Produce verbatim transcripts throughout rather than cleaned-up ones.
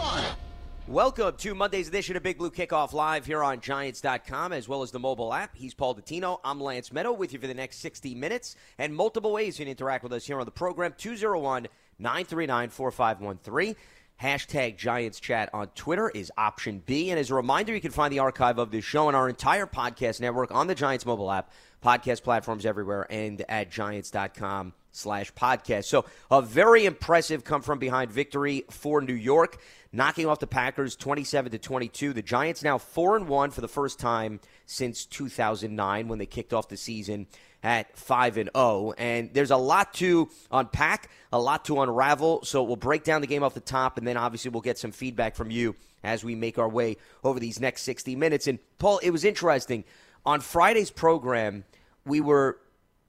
fun. Welcome to Monday's edition of Big Blue Kickoff Live here on Giants dot com, as well as the mobile app. He's Paul Dottino. I'm Lance Medow with you for the next sixty minutes, and multiple ways you can interact with us here on the program. Two oh one, nine three nine, four five one three. Hashtag Giants Chat on Twitter is option B. And as a reminder, you can find the archive of this show and our entire podcast network on the Giants mobile app, podcast platforms everywhere, and at Giants dot com slash podcast. So a very impressive come-from-behind victory for New York, knocking off the Packers twenty-seven to twenty-two. The Giants now four and one for the first time since two thousand nine, when they kicked off the season at five and oh. And there's a lot to unpack, a lot to unravel, so we'll break down the game off the top, and then obviously we'll get some feedback from you as we make our way over these next sixty minutes. And, Paul, it was interesting. On Friday's program, we were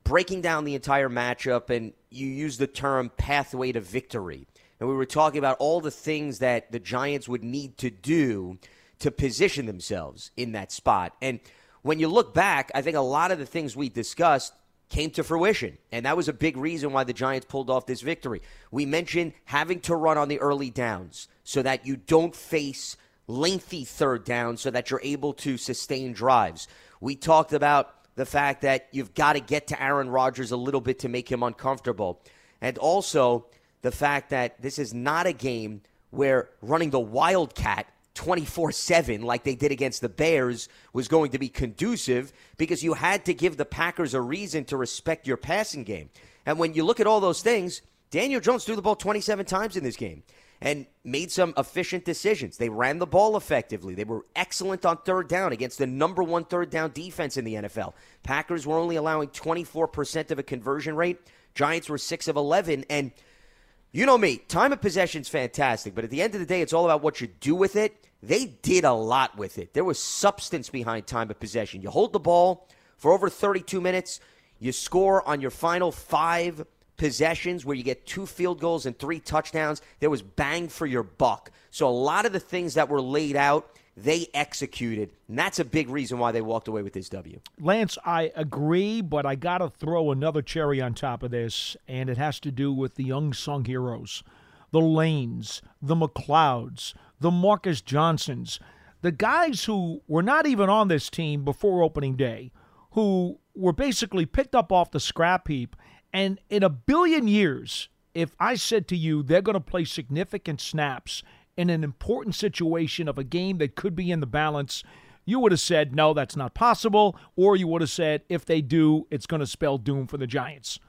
breaking down the entire matchup, and you used the term pathway to victory. And we were talking about all the things that the Giants would need to do to position themselves in that spot. And when you look back, I think a lot of the things we discussed came to fruition, and that was a big reason why the Giants pulled off this victory. We mentioned having to run on the early downs so that you don't face lengthy third downs, so that you're able to sustain drives. We talked about the fact that you've got to get to Aaron Rodgers a little bit to make him uncomfortable. And also the fact that this is not a game where running the Wildcat twenty-four seven like they did against the Bears was going to be conducive, because you had to give the Packers a reason to respect your passing game. And when you look at all those things, Daniel Jones threw the ball twenty-seven times in this game and made some efficient decisions. They ran the ball effectively. They were excellent on third down against the number one third down defense in the N F L. Packers were only allowing twenty-four percent of a conversion rate. Giants were six of eleven. And you know me, time of possession is fantastic, but at the end of the day, it's all about what you do with it. They did a lot with it. There was substance behind time of possession. You hold the ball for over thirty-two minutes. You score on your final five possessions, where you get two field goals and three touchdowns. There was bang for your buck. So a lot of the things that were laid out, they executed, and that's a big reason why they walked away with this W. Lance, I agree, but I got to throw another cherry on top of this, and it has to do with the unsung heroes, the Laynes, the McClouds, the Marcus Johnsons, the guys who were not even on this team before opening day, who were basically picked up off the scrap heap. And in a billion years, if I said to you they're going to play significant snaps in an important situation of a game that could be in the balance, you would have said, no, that's not possible. Or you would have said, if they do, it's going to spell doom for the Giants.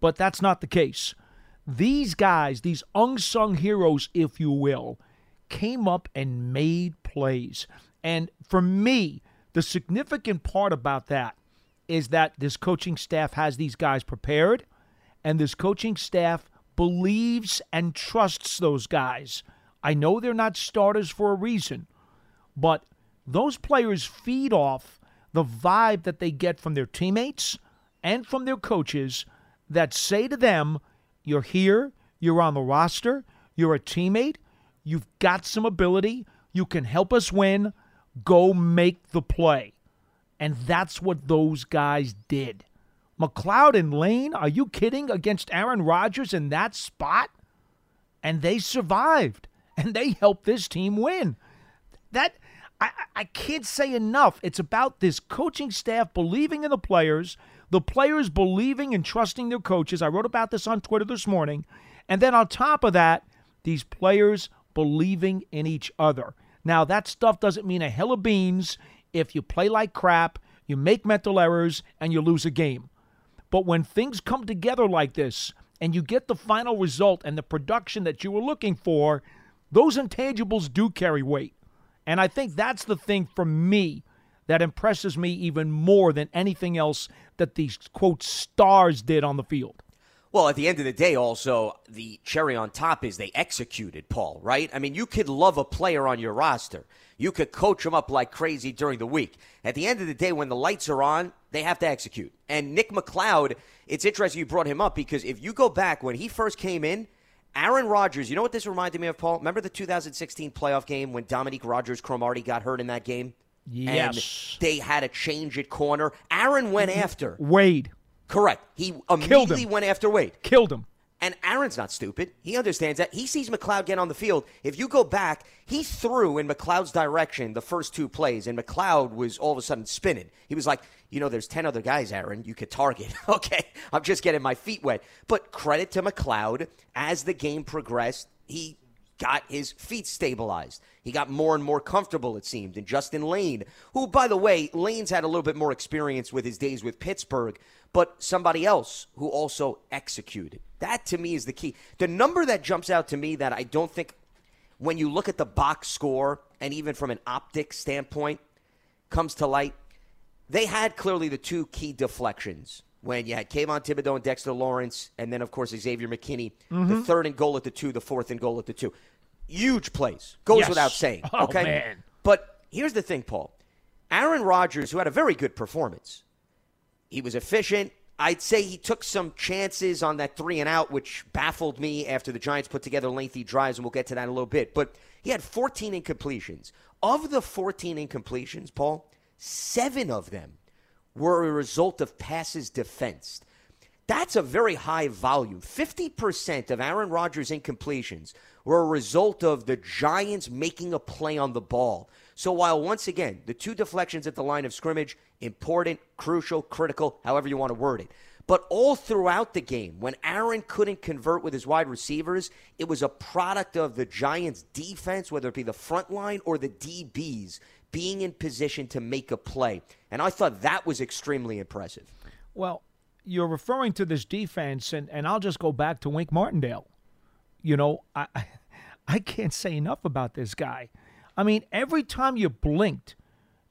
But that's not the case. These guys, these unsung heroes, if you will, came up and made plays. And for me, the significant part about that is that this coaching staff has these guys prepared, and this coaching staff believes and trusts those guys. I know they're not starters for a reason, but those players feed off the vibe that they get from their teammates and from their coaches that say to them, you're here, you're on the roster, you're a teammate, you've got some ability, you can help us win, Go make the play. And that's what those guys did. McCloud and Lane, are you kidding? Against Aaron Rodgers in that spot? And they survived. And they helped this team win. That, I, I can't say enough. It's about this coaching staff believing in the players, the players believing and trusting their coaches. I wrote about this on Twitter this morning. And then on top of that, these players believing in each other. Now, that stuff doesn't mean a hell of beans if you play like crap, you make mental errors, and you lose a game. But when things come together like this and you get the final result and the production that you were looking for, those intangibles do carry weight. And I think that's the thing for me that impresses me even more than anything else that these, quote, stars did on the field. Well, at the end of the day, also, the cherry on top is they executed, Paul, right? I mean, you could love a player on your roster. You could coach them up like crazy during the week. At the end of the day, when the lights are on, they have to execute. And Nick McCloud, it's interesting you brought him up because if you go back when he first came in, Aaron Rodgers, you know what this reminded me of, Paul? Remember the two thousand sixteen playoff game when Dominique Rodgers-Cromartie got hurt in that game? Yes. And they had a change at corner. Aaron went after Wade. Correct. He immediately went after Wade. Killed him. And Aaron's not stupid. He understands that. He sees McCloud get on the field. If you go back, he threw in McCloud's direction the first two plays, and McCloud was all of a sudden spinning. He was like, you know, there's ten other guys, Aaron, you could target. Okay, I'm just getting my feet wet. But credit to McCloud, as the game progressed, he got his feet stabilized. He got more and more comfortable, it seemed. And Justin Layne, who, by the way, Lane's had a little bit more experience with his days with Pittsburgh, but somebody else who also executed. That, to me, is the key. The number that jumps out to me that I don't think, when you look at the box score, and even from an optics standpoint, comes to light, they had clearly the two key deflections. When you had Kayvon Thibodeaux and Dexter Lawrence, and then, of course, Xavier McKinney, mm-hmm. the third and goal at the two, the fourth and goal at the two. Huge plays. Goes yes. without saying. Oh, okay? Man. But here's the thing, Paul. Aaron Rodgers, who had a very good performance, he was efficient. I'd say he took some chances on that three and out, which baffled me after the Giants put together lengthy drives, and we'll get to that in a little bit. But he had fourteen incompletions. Of the fourteen incompletions, Paul, seven of them were a result of passes defensed. That's a very high volume. fifty percent of Aaron Rodgers' incompletions were a result of the Giants making a play on the ball. So while, once again, the two deflections at the line of scrimmage, important, crucial, critical, however you want to word it. But all throughout the game, when Aaron couldn't convert with his wide receivers, it was a product of the Giants' defense, whether it be the front line or the D Bs, being in position to make a play. And I thought that was extremely impressive. Well, you're referring to this defense, and, and I'll just go back to Wink Martindale. You know, I I can't say enough about this guy. I mean, every time you blinked,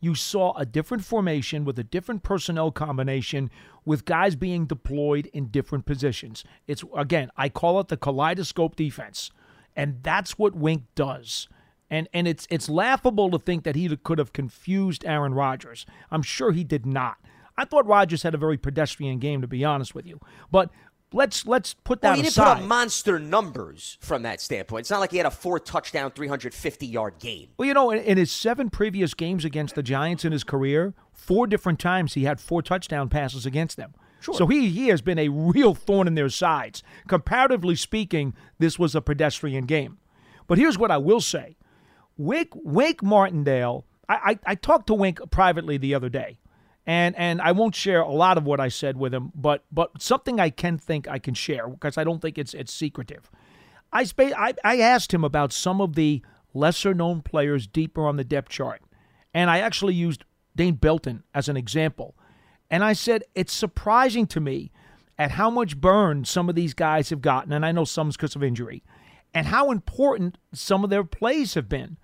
you saw a different formation with a different personnel combination with guys being deployed in different positions. It's, again, I call it the kaleidoscope defense, and that's what Wink does. And and it's it's laughable to think that he could have confused Aaron Rodgers. I'm sure he did not. I thought Rodgers had a very pedestrian game, to be honest with you. But let's let's put that well, he aside. He didn't put up monster numbers from that standpoint. It's not like he had a four-touchdown, three hundred fifty yard game. Well, you know, in, in his seven previous games against the Giants in his career, four different times he had four touchdown passes against them. Sure. So he, he has been a real thorn in their sides. Comparatively speaking, this was a pedestrian game. But here's what I will say. Wink, Wink Martindale, I, I, I talked to Wink privately the other day, and, and I won't share a lot of what I said with him, but but something I can think I can share because I don't think it's it's secretive. I, sp- I, I asked him about some of the lesser-known players deeper on the depth chart, and I actually used Dane Belton as an example. And I said, it's surprising to me at how much burn some of these guys have gotten, and I know some's because of injury, and how important some of their plays have been.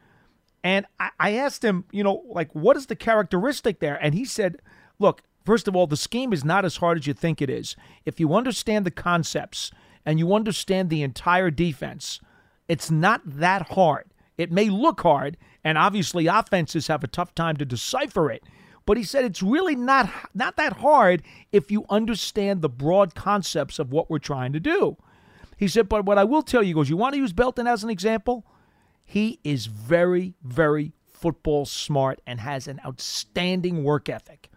And I, I asked him, you know, like, what is the characteristic there? And he said, look, first of all, the scheme is not as hard as you think it is. If you understand the concepts and you understand the entire defense, it's not that hard. It may look hard, and obviously offenses have a tough time to decipher it. But he said it's really not, not that hard if you understand the broad concepts of what we're trying to do. He said, but what I will tell you, he goes, you want to use Belton as an example? He is very, very football smart and has an outstanding work ethic.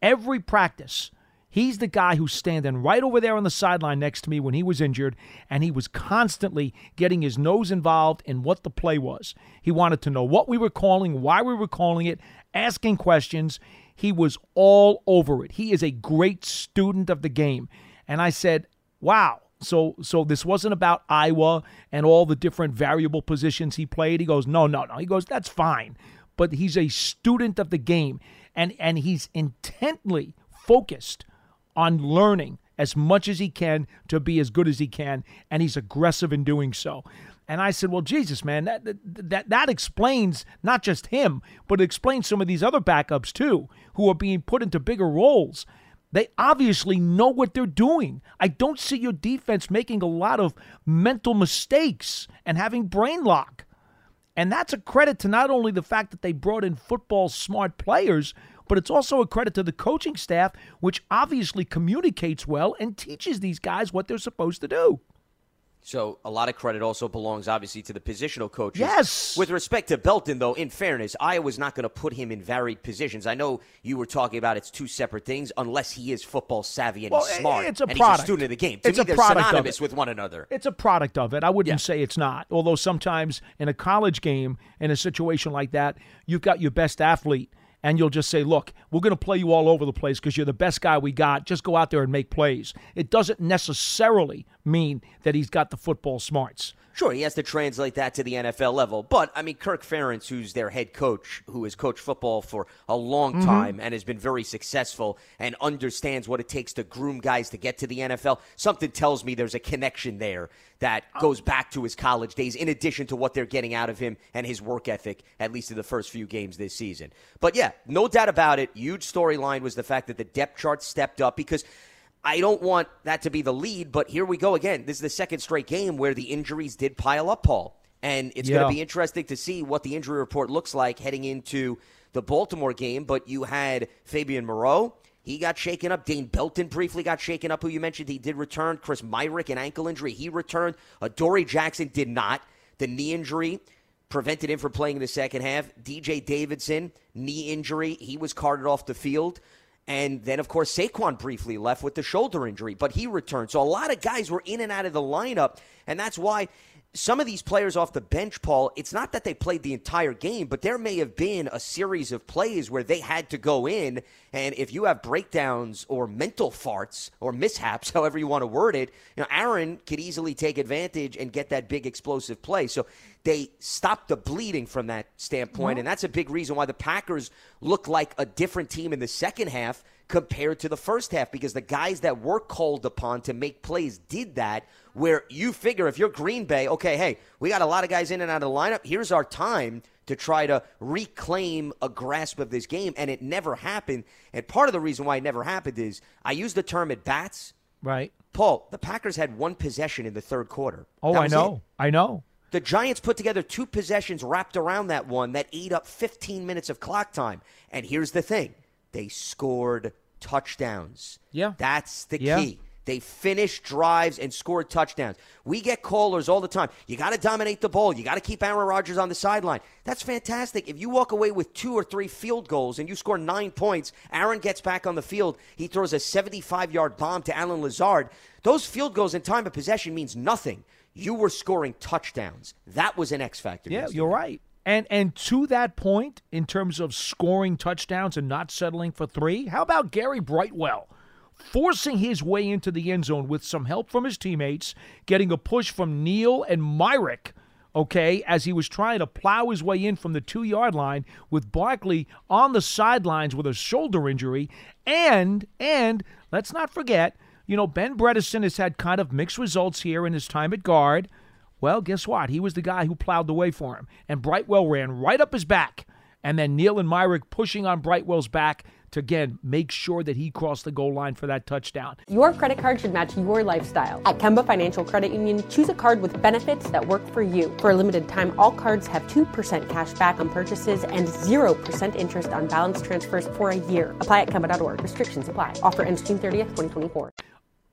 Every practice, he's the guy who's standing right over there on the sideline next to me when he was injured, and he was constantly getting his nose involved in what the play was. He wanted to know what we were calling, why we were calling it, asking questions. He was all over it. He is a great student of the game. And I said, wow. So so this wasn't about Iowa and all the different variable positions he played. He goes, no, no, no. He goes, that's fine. But he's a student of the game, and, and he's intently focused on learning as much as he can to be as good as he can, and he's aggressive in doing so. And I said, well, Jesus, man, that that that explains not just him, but it explains some of these other backups too who are being put into bigger roles. They obviously know what they're doing. I don't see your defense making a lot of mental mistakes and having brain lock. And that's a credit to not only the fact that they brought in football smart players, but it's also a credit to the coaching staff, which obviously communicates well and teaches these guys what they're supposed to do. So a lot of credit also belongs, obviously, to the positional coaches. Yes. With respect to Belton, though, in fairness, Iowa's not going to put him in varied positions. I know you were talking about it's two separate things, unless he is football savvy and well, smart. It's a and product. He's a student of the game. To it's me, a they're product synonymous of it. With one another. It's a product of it. I wouldn't yeah. say it's not. Although sometimes in a college game, in a situation like that, you've got your best athlete, and you'll just say, look, we're going to play you all over the place because you're the best guy we got. Just go out there and make plays. It doesn't necessarily mean that he's got the football smarts. Sure, he has to translate that to the N F L level. But, I mean, Kirk Ferentz, who's their head coach, who has coached football for a long mm-hmm. time and has been very successful and understands what it takes to groom guys to get to the N F L, something tells me there's a connection there that goes back to his college days in addition to what they're getting out of him and his work ethic, at least in the first few games this season. But, yeah, no doubt about it, huge storyline was the fact that the depth chart stepped up because – I don't want that to be the lead, but here we go again. This is the second straight game where the injuries did pile up, Paul. And it's yeah. going to be interesting to see what the injury report looks like heading into the Baltimore game. But you had Fabian Moreau. He got shaken up. Dane Belton briefly got shaken up, who you mentioned. He did return. Chris Myrick, an ankle injury. He returned. Adoree Jackson did not. The knee injury prevented him from playing in the second half. D J Davidson, knee injury. He was carted off the field. And then, of course, Saquon briefly left with the shoulder injury, but he returned. So a lot of guys were in and out of the lineup, and that's why some of these players off the bench, Paul, it's not that they played the entire game, but there may have been a series of plays where they had to go in, and if you have breakdowns or mental farts or mishaps, however you want to word it, you know, Aaron could easily take advantage and get that big explosive play. So they stopped the bleeding from that standpoint, mm-hmm. and that's a big reason why the Packers look like a different team in the second half compared to the first half, because the guys that were called upon to make plays did that, where you figure if you're Green Bay, okay, hey, we got a lot of guys in and out of the lineup. Here's our time to try to reclaim a grasp of this game, and it never happened. And part of the reason why it never happened is I use the term at bats. Right. Paul, the Packers had one possession in the third quarter. Oh, I know. It. I know. The Giants put together two possessions wrapped around that one that ate up fifteen minutes of clock time. And here's the thing. They scored touchdowns. Yeah. That's the yeah. key. They finished drives and scored touchdowns. We get callers all the time. You got to dominate the ball. You got to keep Aaron Rodgers on the sideline. That's fantastic. If you walk away with two or three field goals and you score nine points, Aaron gets back on the field. He throws a seventy-five-yard bomb to Allen Lazard. Those field goals in time of possession means nothing. You were scoring touchdowns. That was an X factor. Yeah, you're right. And and to that point, in terms of scoring touchdowns and not settling for three, how about Gary Brightwell forcing his way into the end zone with some help from his teammates, getting a push from Neal and Myrick, okay, as he was trying to plow his way in from the two-yard line with Barkley on the sidelines with a shoulder injury. And, and let's not forget, you know, Ben Bredesen has had kind of mixed results here in his time at guard. Well, guess what? He was the guy who plowed the way for him. And Brightwell ran right up his back. And then Neal and Myrick pushing on Brightwell's back to, again, make sure that he crossed the goal line for that touchdown. Your credit card should match your lifestyle. At Kemba Financial Credit Union, choose a card with benefits that work for you. For a limited time, all cards have two percent cash back on purchases and zero percent interest on balance transfers for a year. Apply at Kemba dot org. Restrictions apply. Offer ends June thirtieth, twenty twenty-four.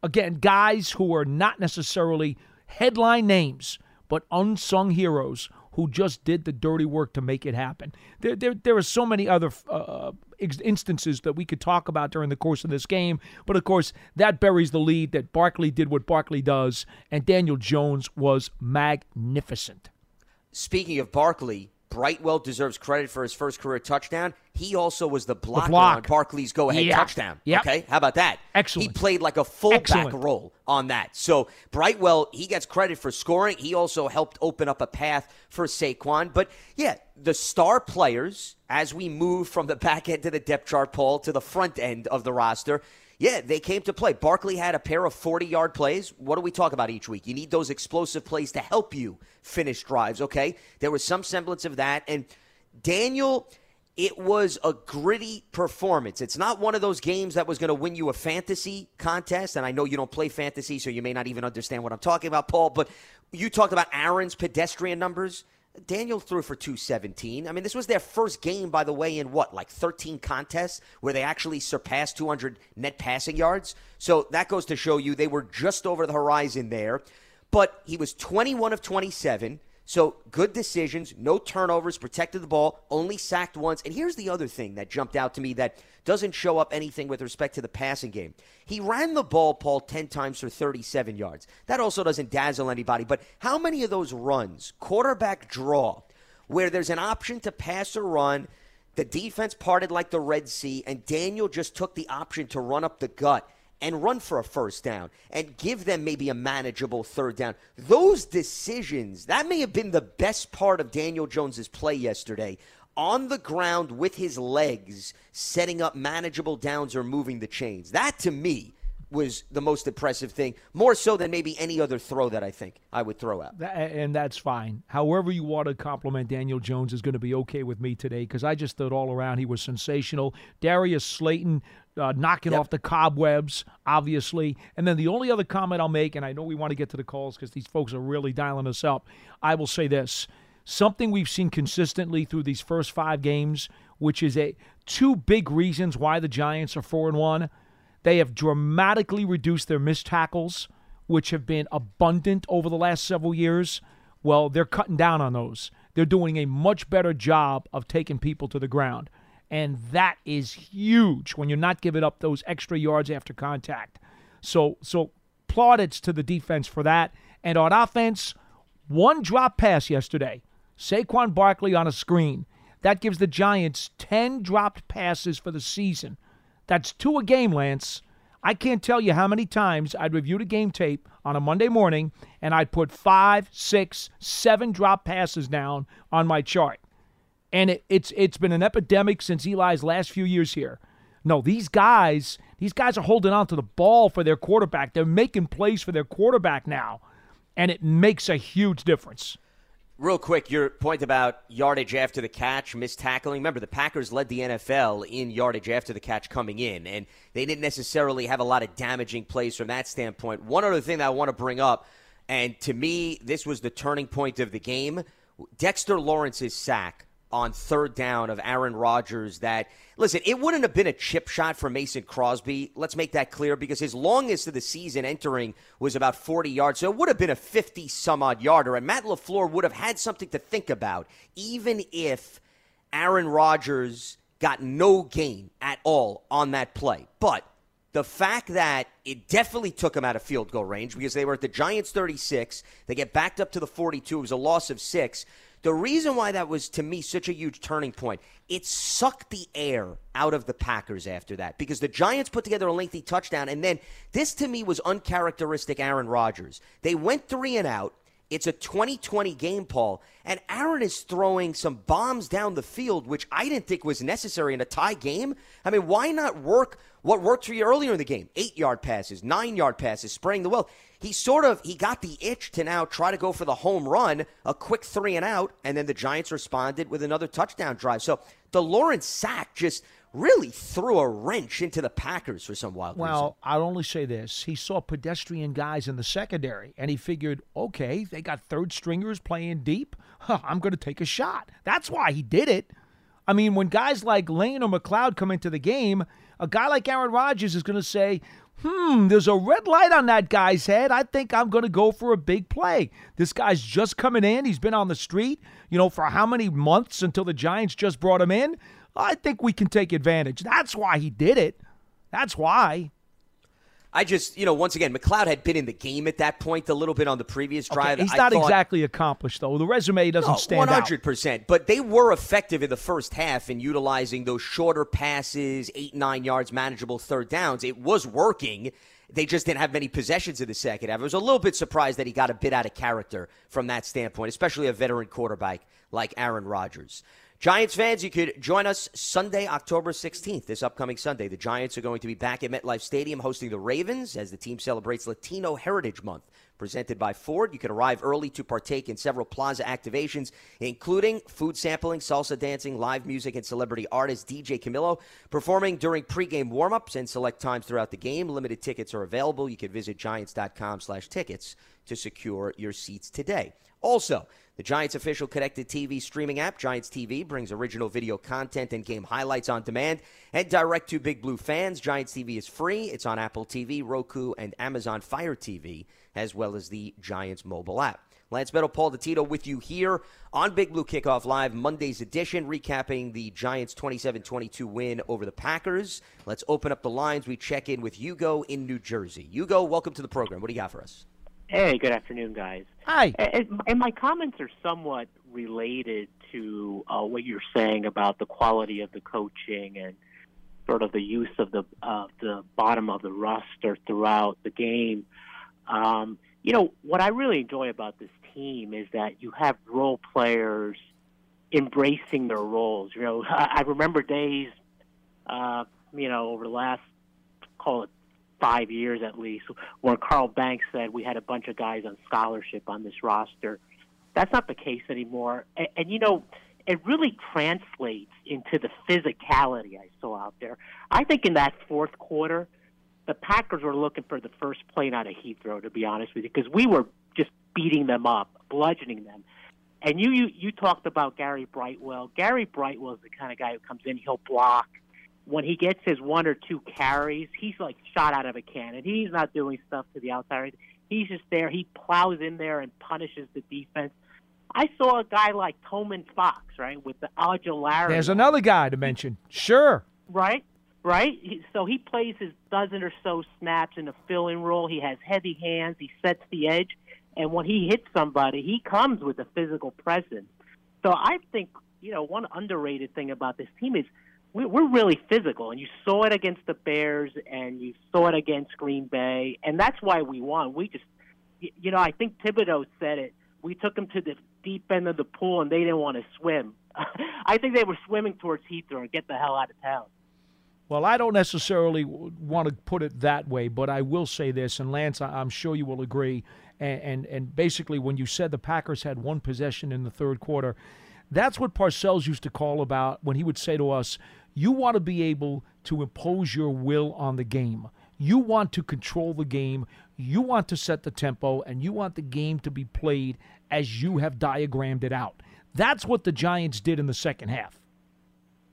Again, guys who are not necessarily headline names, but unsung heroes who just did the dirty work to make it happen. There, there, there are so many other uh, instances that we could talk about during the course of this game, but of course, that buries the lead that Barkley did what Barkley does, and Daniel Jones was magnificent. Speaking of Barkley, Brightwell deserves credit for his first career touchdown. He also was the blocker the block. on Barkley's go-ahead yeah. touchdown. Yep. Okay, how about that? Excellent. He played like a fullback Excellent. role on that. So Brightwell, he gets credit for scoring. He also helped open up a path for Saquon. But, yeah, the star players, as we move from the back end of the depth chart, Paul, to the front end of the roster, yeah, they came to play. Barkley had a pair of forty-yard plays. What do we talk about each week? You need those explosive plays to help you finish drives, okay? There was some semblance of that. And Daniel, it was a gritty performance. It's not one of those games that was going to win you a fantasy contest, and I know you don't play fantasy, so you may not even understand what I'm talking about, Paul, but you talked about Aaron's pedestrian numbers. Daniel threw for two seventeen. I mean, this was their first game, by the way, in what, like thirteen contests where they actually surpassed two hundred net passing yards. So that goes to show you they were just over the horizon there. But he was twenty-one of twenty-seven, so good decisions, no turnovers, protected the ball, only sacked once. And here's the other thing that jumped out to me that doesn't show up anything with respect to the passing game. He ran the ball, Paul, ten times for thirty-seven yards. That also doesn't dazzle anybody, but how many of those runs, quarterback draw, where there's an option to pass or run, the defense parted like the Red Sea, and Daniel just took the option to run up the gut and run for a first down, and give them maybe a manageable third down. Those decisions, that may have been the best part of Daniel Jones's play yesterday, on the ground with his legs, setting up manageable downs or moving the chains. That, to me, was the most impressive thing, more so than maybe any other throw that I think I would throw out. And that's fine. However you want to compliment Daniel Jones is going to be okay with me today, because I just thought all around he was sensational. Darius Slayton, Uh, knocking yep. off the cobwebs, obviously. And then the only other comment I'll make, and I know we want to get to the calls because these folks are really dialing us up, I will say this. Something we've seen consistently through these first five games, which is a two big reasons why the Giants are four and one. They have dramatically reduced their missed tackles, which have been abundant over the last several years. Well, they're cutting down on those. They're doing a much better job of taking people to the ground. And that is huge when you're not giving up those extra yards after contact. So so plaudits to the defense for that. And on offense, one drop pass yesterday. Saquon Barkley on a screen. That gives the Giants ten dropped passes for the season. That's two a game, Lance. I can't tell you how many times I'd reviewed a game tape on a Monday morning, and I'd put five, six, seven drop passes down on my chart. And it, it's it's been an epidemic since Eli's last few years here. No, these guys, these guys are holding on to the ball for their quarterback. They're making plays for their quarterback now, and it makes a huge difference. Real quick, your point about yardage after the catch, missed tackling. Remember, the Packers led the N F L in yardage after the catch coming in, and they didn't necessarily have a lot of damaging plays from that standpoint. One other thing that I want to bring up, and to me, this was the turning point of the game, Dexter Lawrence's sack on third down of Aaron Rodgers. That, listen, it wouldn't have been a chip shot for Mason Crosby. Let's make that clear, because his longest of the season entering was about forty yards. So it would have been a fifty-some-odd yarder, and Matt LaFleur would have had something to think about, even if Aaron Rodgers got no gain at all on that play. But the fact that it definitely took him out of field goal range, because they were at the Giants thirty-six. They get backed up to the forty-two. It was a loss of six. The reason why that was, to me, such a huge turning point, it sucked the air out of the Packers after that, because the Giants put together a lengthy touchdown, and then this, to me, was uncharacteristic Aaron Rodgers. They went three and out. It's a twenty twenty game, Paul, and Aaron is throwing some bombs down the field, which I didn't think was necessary in a tie game. I mean, why not work what worked for you earlier in the game? Eight-yard passes, nine-yard passes, spraying the well. He sort of, he got the itch to now try to go for the home run, a quick three and out, and then the Giants responded with another touchdown drive. So the Lawrence sack just really threw a wrench into the Packers for some wild well, reason. Well, I'll only say this. He saw pedestrian guys in the secondary, and he figured, okay, they got third stringers playing deep. Huh, I'm going to take a shot. That's why he did it. I mean, when guys like Lane or McCloud come into the game, a guy like Aaron Rodgers is going to say, hmm, there's a red light on that guy's head. I think I'm going to go for a big play. This guy's just coming in. He's been on the street, you know, for how many months until the Giants just brought him in? I think we can take advantage. That's why he did it. That's why. I just, you know, once again, McCloud had been in the game at that point a little bit on the previous drive. Okay, he's not I thought, exactly accomplished, though. The resume doesn't no, stand out. one hundred percent. But they were effective in the first half in utilizing those shorter passes, eight, nine yards, manageable third downs. It was working. They just didn't have many possessions in the second half. I was a little bit surprised that he got a bit out of character from that standpoint, especially a veteran quarterback like Aaron Rodgers. Giants fans, you could join us Sunday, October sixteenth, this upcoming Sunday. The Giants are going to be back at MetLife Stadium hosting the Ravens as the team celebrates Latino Heritage Month. Presented by Ford, you can arrive early to partake in several plaza activations, including food sampling, salsa dancing, live music, and celebrity artist D J Camilo performing during pregame warm-ups and select times throughout the game. Limited tickets are available. You can visit Giants.com slash tickets to secure your seats today. Also, the Giants official connected T V streaming app, Giants T V, brings original video content and game highlights on demand and direct to Big Blue fans. Giants T V is free. It's on Apple T V, Roku, and Amazon Fire T V, as well as the Giants mobile app. Lance Medow, Paul Dottino with you here on Big Blue Kickoff Live, Monday's edition, recapping the Giants' twenty-seven twenty-two win over the Packers. Let's open up the lines. We check in with Hugo in New Jersey. Hugo, welcome to the program. What do you got for us? Hey, good afternoon, guys. Hi. And my comments are somewhat related to uh, what you're saying about the quality of the coaching and sort of the use of the uh, the bottom of the roster throughout the game. Um, you know, what I really enjoy about this team is that you have role players embracing their roles. You know, I, I remember days, uh, you know, over the last, call it, five years at least, where Carl Banks said we had a bunch of guys on scholarship on this roster. That's not the case anymore. And, and you know, it really translates into the physicality I saw out there. I think in that fourth quarter, the Packers were looking for the first plane out of Heathrow, to be honest with you, because we were just beating them up, bludgeoning them. And you, you, you talked about Gary Brightwell. Gary Brightwell is the kind of guy who comes in, he'll block. When he gets his one or two carries, he's like shot out of a cannon. He's not doing stuff to the outside. He's just there. He plows in there and punishes the defense. I saw a guy like Toman Fox, right, with the Aguilar. There's another guy to mention. Sure. Right, right. So he plays his dozen or so snaps in a fill-in role. He has heavy hands. He sets the edge. And when he hits somebody, he comes with a physical presence. So I think, you know, one underrated thing about this team is we're really physical, and you saw it against the Bears, and you saw it against Green Bay, and that's why we won. We just, you know, I think Thibodeaux said it. We took them to the deep end of the pool, and they didn't want to swim. I think they were swimming towards Heathrow and get the hell out of town. Well, I don't necessarily want to put it that way, but I will say this, and Lance, I'm sure you will agree, and, and, and basically when you said the Packers had one possession in the third quarter, that's what Parcells used to call about when he would say to us, you want to be able to impose your will on the game. You want to control the game. You want to set the tempo, and you want the game to be played as you have diagrammed it out. That's what the Giants did in the second half.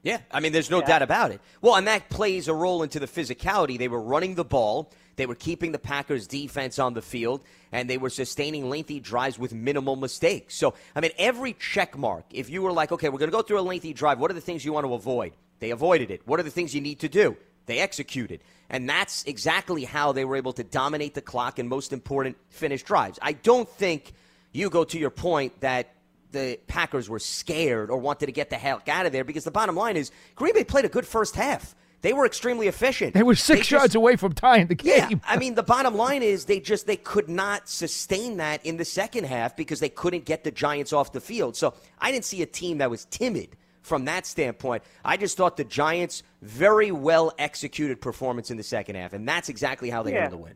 Yeah, I mean, there's no yeah. doubt about it. Well, and that plays a role into the physicality. They were running the ball. They were keeping the Packers' defense on the field, and they were sustaining lengthy drives with minimal mistakes. So, I mean, every check mark, if you were like, okay, we're going to go through a lengthy drive, what are the things you want to avoid? They avoided it. What are the things you need to do? They executed. And that's exactly how they were able to dominate the clock and, most important, finish drives. I don't think, you go to your point, that the Packers were scared or wanted to get the heck out of there, because the bottom line is Green Bay played a good first half. They were extremely efficient. They were six they yards just, away from tying the game. Yeah, I mean, the bottom line is they just they could not sustain that in the second half because they couldn't get the Giants off the field. So I didn't see a team that was timid from that standpoint. I just thought the Giants, very well-executed performance in the second half, and that's exactly how they yeah. earned the win.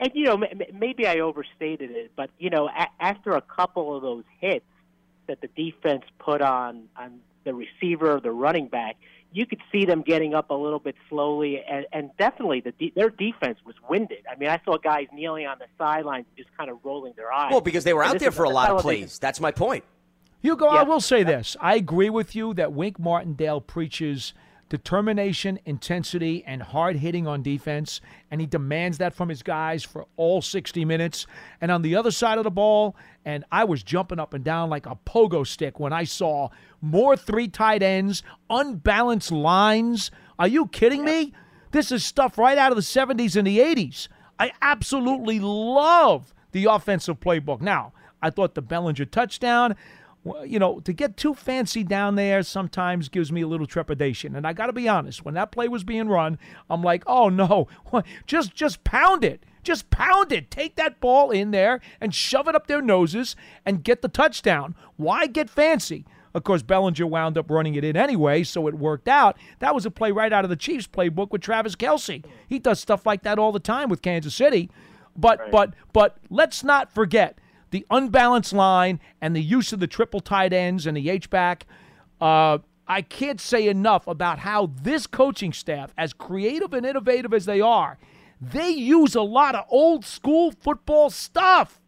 And, you know, maybe I overstated it, but, you know, after a couple of those hits that the defense put on, on the receiver or the running back, you could see them getting up a little bit slowly, and, and definitely the de- their defense was winded. I mean, I saw guys kneeling on the sidelines just kind of rolling their eyes. Well, because they were out there for a lot of plays. That's my point. Hugo, yeah. I will say this. I agree with you that Wink Martindale preaches determination, intensity, and hard hitting on defense, and he demands that from his guys for all sixty minutes. And on the other side of the ball, and I was jumping up and down like a pogo stick when I saw more three tight ends, unbalanced lines. Are you kidding me? This is stuff right out of the seventies and the eighties. I absolutely love the offensive playbook. Now, I thought the Bellinger touchdown, you know, to get too fancy down there sometimes gives me a little trepidation. And I got to be honest, when that play was being run, I'm like, oh, no, just just pound it. Just pound it. Take that ball in there and shove it up their noses and get the touchdown. Why get fancy? Of course, Bellinger wound up running it in anyway, so it worked out. That was a play right out of the Chiefs playbook with Travis Kelce. He does stuff like that all the time with Kansas City. But, right. but, but let's not forget the unbalanced line and the use of the triple tight ends and the H-back. Uh, I can't say enough about how this coaching staff, as creative and innovative as they are, they use a lot of old-school football stuff.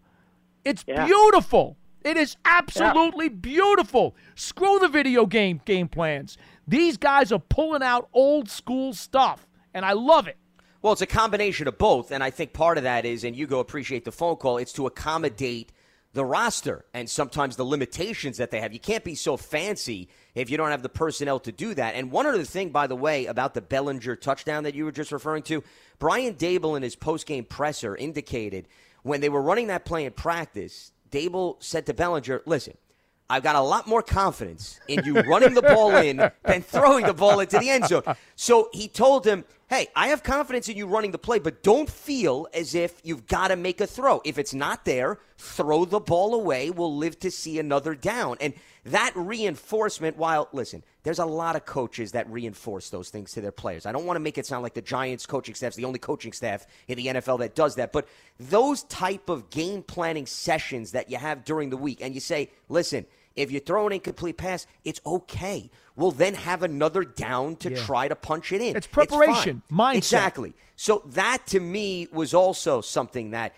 It's yeah. beautiful. It is absolutely yeah. beautiful. Screw the video game game plans. These guys are pulling out old-school stuff, and I love it. Well, it's a combination of both, and I think part of that is, and you go appreciate the phone call, it's to accommodate the roster and sometimes the limitations that they have. You can't be so fancy if you don't have the personnel to do that. And one other thing, by the way, about the Bellinger touchdown that you were just referring to, Brian Dable in his postgame presser indicated when they were running that play in practice, Dable said to Bellinger, listen, I've got a lot more confidence in you running the ball in than throwing the ball into the end zone. So he told him, hey, I have confidence in you running the play, but don't feel as if you've got to make a throw. If it's not there, throw the ball away. We'll live to see another down. And that reinforcement, while, listen, there's a lot of coaches that reinforce those things to their players. I don't want to make it sound like the Giants coaching staff's the only coaching staff in the N F L that does that. But those type of game planning sessions that you have during the week, and you say, listen, if you throw an incomplete pass, it's okay. We'll then have another down to yeah. try to punch it in. It's preparation, it's mindset. Exactly. So that, to me, was also something that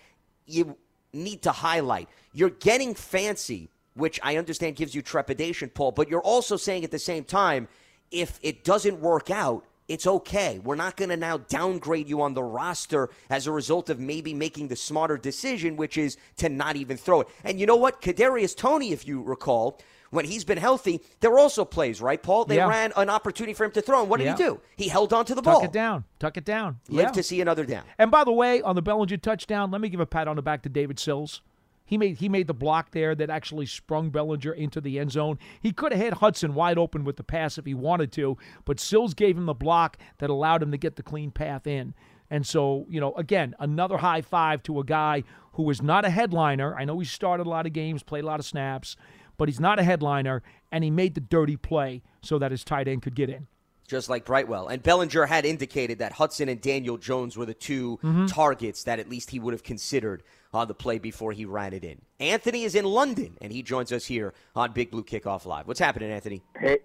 you need to highlight. You're getting fancy, which I understand gives you trepidation, Paul, but you're also saying at the same time, if it doesn't work out, it's okay. We're not going to now downgrade you on the roster as a result of maybe making the smarter decision, which is to not even throw it. And you know what? Kadarius Toney, if you recall, when he's been healthy, there were also plays, right, Paul? They yeah. ran an opportunity for him to throw. And what did yeah. he do? He held on to the Tuck ball. Tuck it down. Tuck it down. Live yeah. to see another down. And by the way, on the Bellinger touchdown, let me give a pat on the back to David Sills. He made he made the block there that actually sprung Bellinger into the end zone. He could have had Hudson wide open with the pass if he wanted to, but Sills gave him the block that allowed him to get the clean path in. And so, you know, again, another high five to a guy who is not a headliner. I know he started a lot of games, played a lot of snaps, but he's not a headliner, and he made the dirty play so that his tight end could get in. Just like Brightwell. And Bellinger had indicated that Hudson and Daniel Jones were the two mm-hmm. targets that at least he would have considered on the play before he ran it in. Anthony is in London, and he joins us here on Big Blue Kickoff Live. What's happening, Anthony? Hey,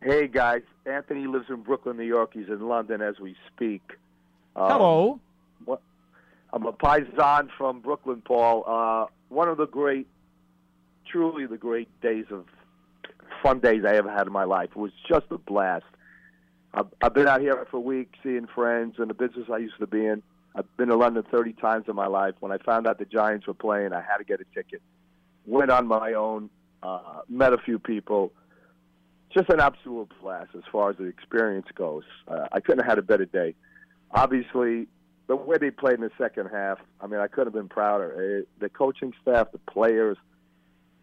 hey guys. Anthony lives in Brooklyn, New York. He's in London as we speak. Um, Hello. What, I'm a paisan from Brooklyn, Paul. Uh, one of the great, truly the great days of fun days I ever had in my life. It was just a blast. I've been out here for weeks seeing friends and the business I used to be in. I've been to London thirty times in my life. When I found out the Giants were playing, I had to get a ticket. Went on my own, uh, met a few people. Just an absolute blast as far as the experience goes. Uh, I couldn't have had a better day. Obviously, the way they played in the second half, I mean, I could have been prouder. It, the coaching staff, the players,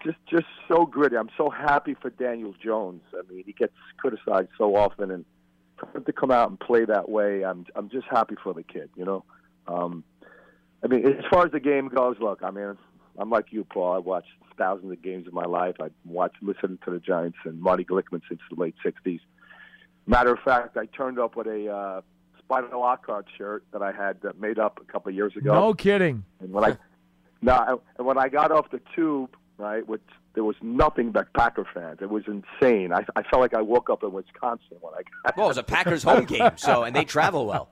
just just so gritty. I'm so happy for Daniel Jones. I mean, he gets criticized so often, and to come out and play that way, I'm I'm just happy for the kid, you know. Um, I mean, as far as the game goes, look, I mean, I'm like you, Paul. I watched thousands of games in my life. I watched, listened to the Giants and Marty Glickman since the late sixties. Matter of fact, I turned up with a uh, Spider Lockhart shirt that I had uh, made up a couple of years ago. No kidding. And when I no, and when I got off the tube, right, which there was nothing but Packer fans. It was insane. I, I felt like I woke up in Wisconsin when I got well, it was a Packers home game, so and they travel well.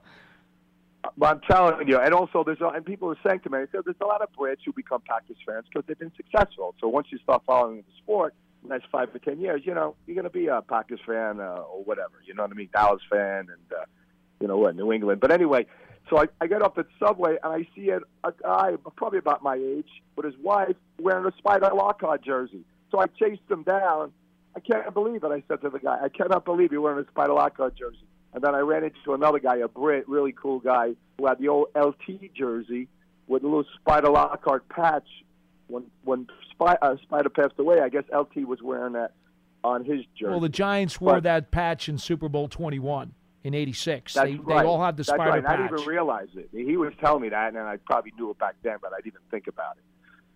But I'm telling you, and also there's a, and people are saying to me, there's a lot of Brits who become Packers fans because they've been successful. So once you start following the sport, next five to ten years, you know, you're going to be a Packers fan uh, or whatever. You know what I mean? Dallas fan and, uh, you know, what, New England. But anyway, so I, I get up at Subway, and I see a, a guy probably about my age with his wife wearing a Spider Lockhart jersey. So I chased him down. I can't believe it, I said to the guy. I cannot believe you're wearing a Spider Lockhart jersey. And then I ran into another guy, a Brit, really cool guy, who had the old L T jersey with a little Spider Lockhart patch. When when Spy, uh, Spider passed away, I guess L T was wearing that on his jersey. Well, the Giants wore but, that patch in Super Bowl twenty-one in eighty-six. That's they, right. They all had the that's Spider right. patch. I didn't even realize it. He was telling me that, and I probably knew it back then, but I didn't think about it.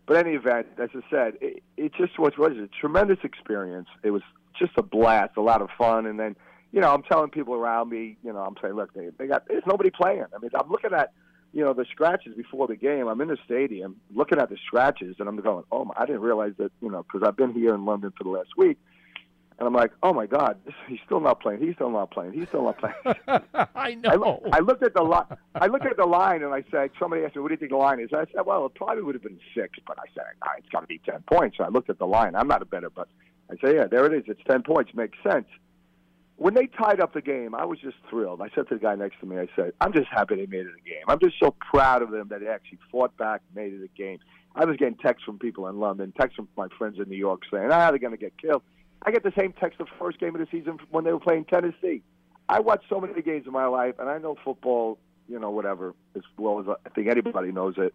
But in any event, as I said, it, it just was, was a tremendous experience. It was just a blast, a lot of fun. And then, you know, I'm telling people around me, you know, I'm saying, look, they, they got there's nobody playing. I mean, I'm looking at, you know, the scratches before the game. I'm in the stadium looking at the scratches, and I'm going, oh, my, I didn't realize that, you know, because I've been here in London for the last week. And I'm like, oh, my God, this, he's still not playing. He's still not playing. He's still not playing. I know. I, I, looked at the li- I looked at the line, and I said, somebody asked me, what do you think the line is? And I said, well, it probably would have been six, but I said, nah, it's got to be ten points. So I looked at the line. I'm not a bettor, but I said, yeah, there it is. It's ten points. Makes sense. When they tied up the game, I was just thrilled. I said to the guy next to me, I said, I'm just happy they made it a game. I'm just so proud of them that they actually fought back, made it a game. I was getting texts from people in London, texts from my friends in New York saying, ah, they're going to get killed. I get the same text the first game of the season when they were playing Tennessee. I watched so many games in my life, and I know football, you know, whatever, as well as I think anybody knows it.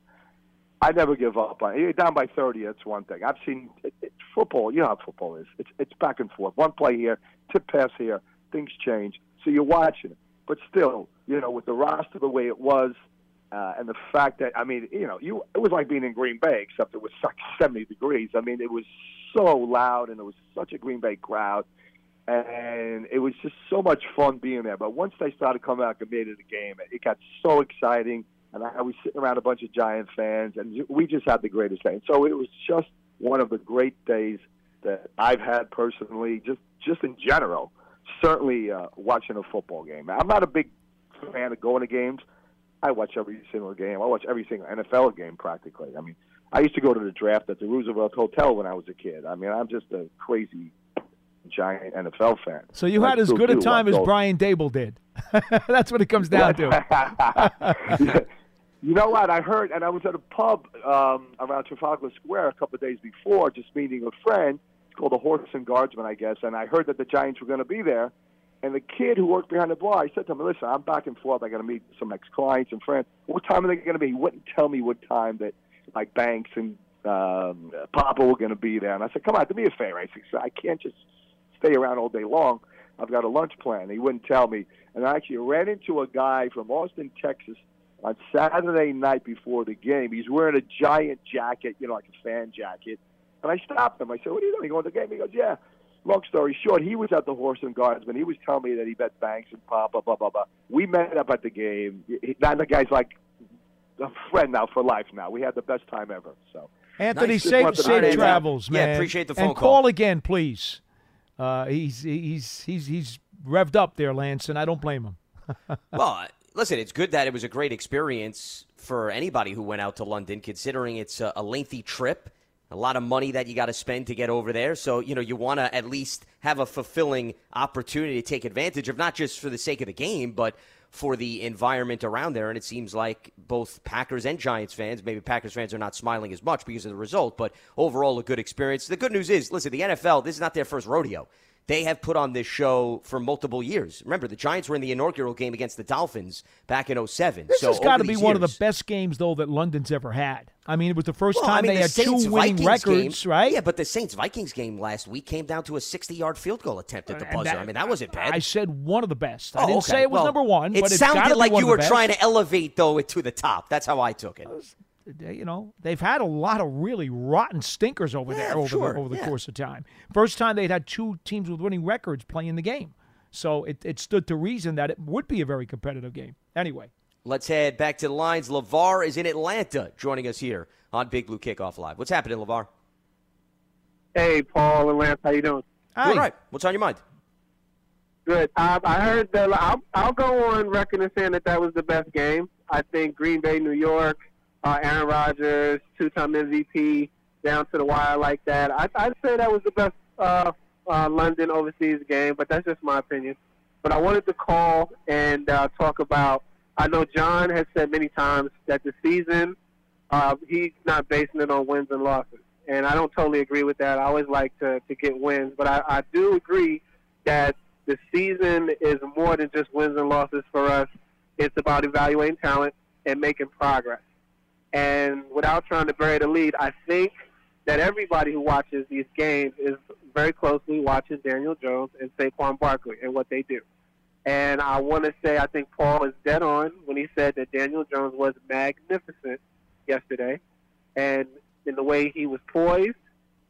I never give up. You're down by thirty, that's one thing. I've seen it, it, football. You know how football is. It's, it's back and forth. One play here, tip pass here. Things change. So you're watching it. But still, you know, with the roster the way it was, uh, and the fact that, I mean, you know, you it was like being in Green Bay, except it was like seventy degrees. I mean, it was so loud, and it was such a Green Bay crowd, and it was just so much fun being there. But once they started coming out and made it a game, it got so exciting, and I was sitting around a bunch of Giant fans, and we just had the greatest day. So it was just one of the great days that I've had personally, just, just in general, certainly uh, watching a football game. I'm not a big fan of going to games. I watch every single game. I watch every single N F L game practically. I mean, I used to go to the draft at the Roosevelt Hotel when I was a kid. I mean, I'm just a crazy Giant N F L fan. So you had I as good a time as Brian Dable did. That's what it comes down to. You know what? I heard, and I was at a pub um, around Trafalgar Square a couple of days before, just meeting a friend. It's called the Horse and Guardsman, I guess. And I heard that the Giants were going to be there. And the kid who worked behind the bar, I said to him, listen, I'm back and forth. I got to meet some ex-clients and friends. What time are they going to be? He wouldn't tell me what time that, like, Banks and um, Papa were going to be there. And I said, come on, do me a favor. I said, I can't just stay around all day long. I've got a lunch plan. He wouldn't tell me. And I actually ran into a guy from Austin, Texas, on Saturday night before the game. He's wearing a Giant jacket, you know, like a fan jacket. And I stopped him. I said, what are you doing? You going to the game? He goes, yeah. Long story short, he was at the Horse and Guardsman. He was telling me that he bet Banks and Papa, blah, blah, blah. We met up at the game. Now the guy's like a friend now for life now. We had the best time ever. So Anthony, nice. safe, safe travels, man. Yeah, appreciate the phone and call. And call again, please. Uh, he's, he's, he's, he's revved up there, Lance, and I don't blame him. Well, listen, it's good that it was a great experience for anybody who went out to London, considering it's a, a lengthy trip. A lot of money that you got to spend to get over there. So, you know, you want to at least have a fulfilling opportunity to take advantage of, not just for the sake of the game, but for the environment around there. And it seems like both Packers and Giants fans, maybe Packers fans are not smiling as much because of the result, but overall a good experience. The good news is, listen, the N F L, this is not their first rodeo. They have put on this show for multiple years. Remember, the Giants were in the inaugural game against the Dolphins back in oh seven. This so has got to be years, one of the best games, though, that London's ever had. I mean, it was the first well, time I mean, they the had Saints, two winning Vikings records, game, right? Yeah, but the Saints-Vikings game last week came down to a sixty-yard field goal attempt at the buzzer. That, I mean, that wasn't bad. I said one of the best. I oh, didn't okay. say it was well, number one, it but it sounded like you were trying to elevate, though, it to the top. That's how I took it. I was, you know, they've had a lot of really rotten stinkers over yeah, there over sure. the, over the yeah. course of time. First time they'd had two teams with winning records playing the game. So it, it stood to reason that it would be a very competitive game. Anyway. Let's head back to the lines. LeVar is in Atlanta joining us here on Big Blue Kickoff Live. What's happening, LeVar? Hey, Paul and Lance. How you doing? Hi. All right. What's on your mind? Good. Um, I heard that I'll, I'll go on record and saying that that was the best game. I think Green Bay, New York, Uh, Aaron Rodgers, two-time M V P, down to the wire like that. I, I'd say that was the best uh, uh, London overseas game, but that's just my opinion. But I wanted to call and uh, talk about, I know John has said many times that the season, uh, he's not basing it on wins and losses. And I don't totally agree with that. I always like to, to get wins. But I, I do agree that the season is more than just wins and losses for us. It's about evaluating talent and making progress. And without trying to bury the lead, I think that everybody who watches these games is very closely watching Daniel Jones and Saquon Barkley and what they do. And I want to say I think Paul is dead on when he said that Daniel Jones was magnificent yesterday, and in the way he was poised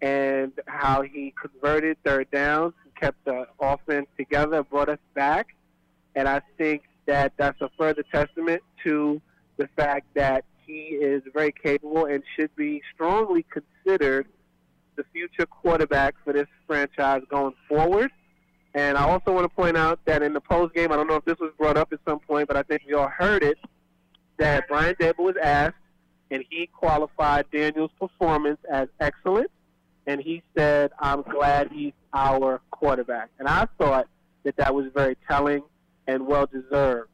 and how he converted third downs, kept the offense together, brought us back. And I think that that's a further testament to the fact that he is very capable and should be strongly considered the future quarterback for this franchise going forward. And I also want to point out that in the postgame, I don't know if this was brought up at some point, but I think we all heard it, that Brian Dable was asked, and he qualified Daniel's performance as excellent, and he said, "I'm glad he's our quarterback." And I thought that that was very telling and well-deserved.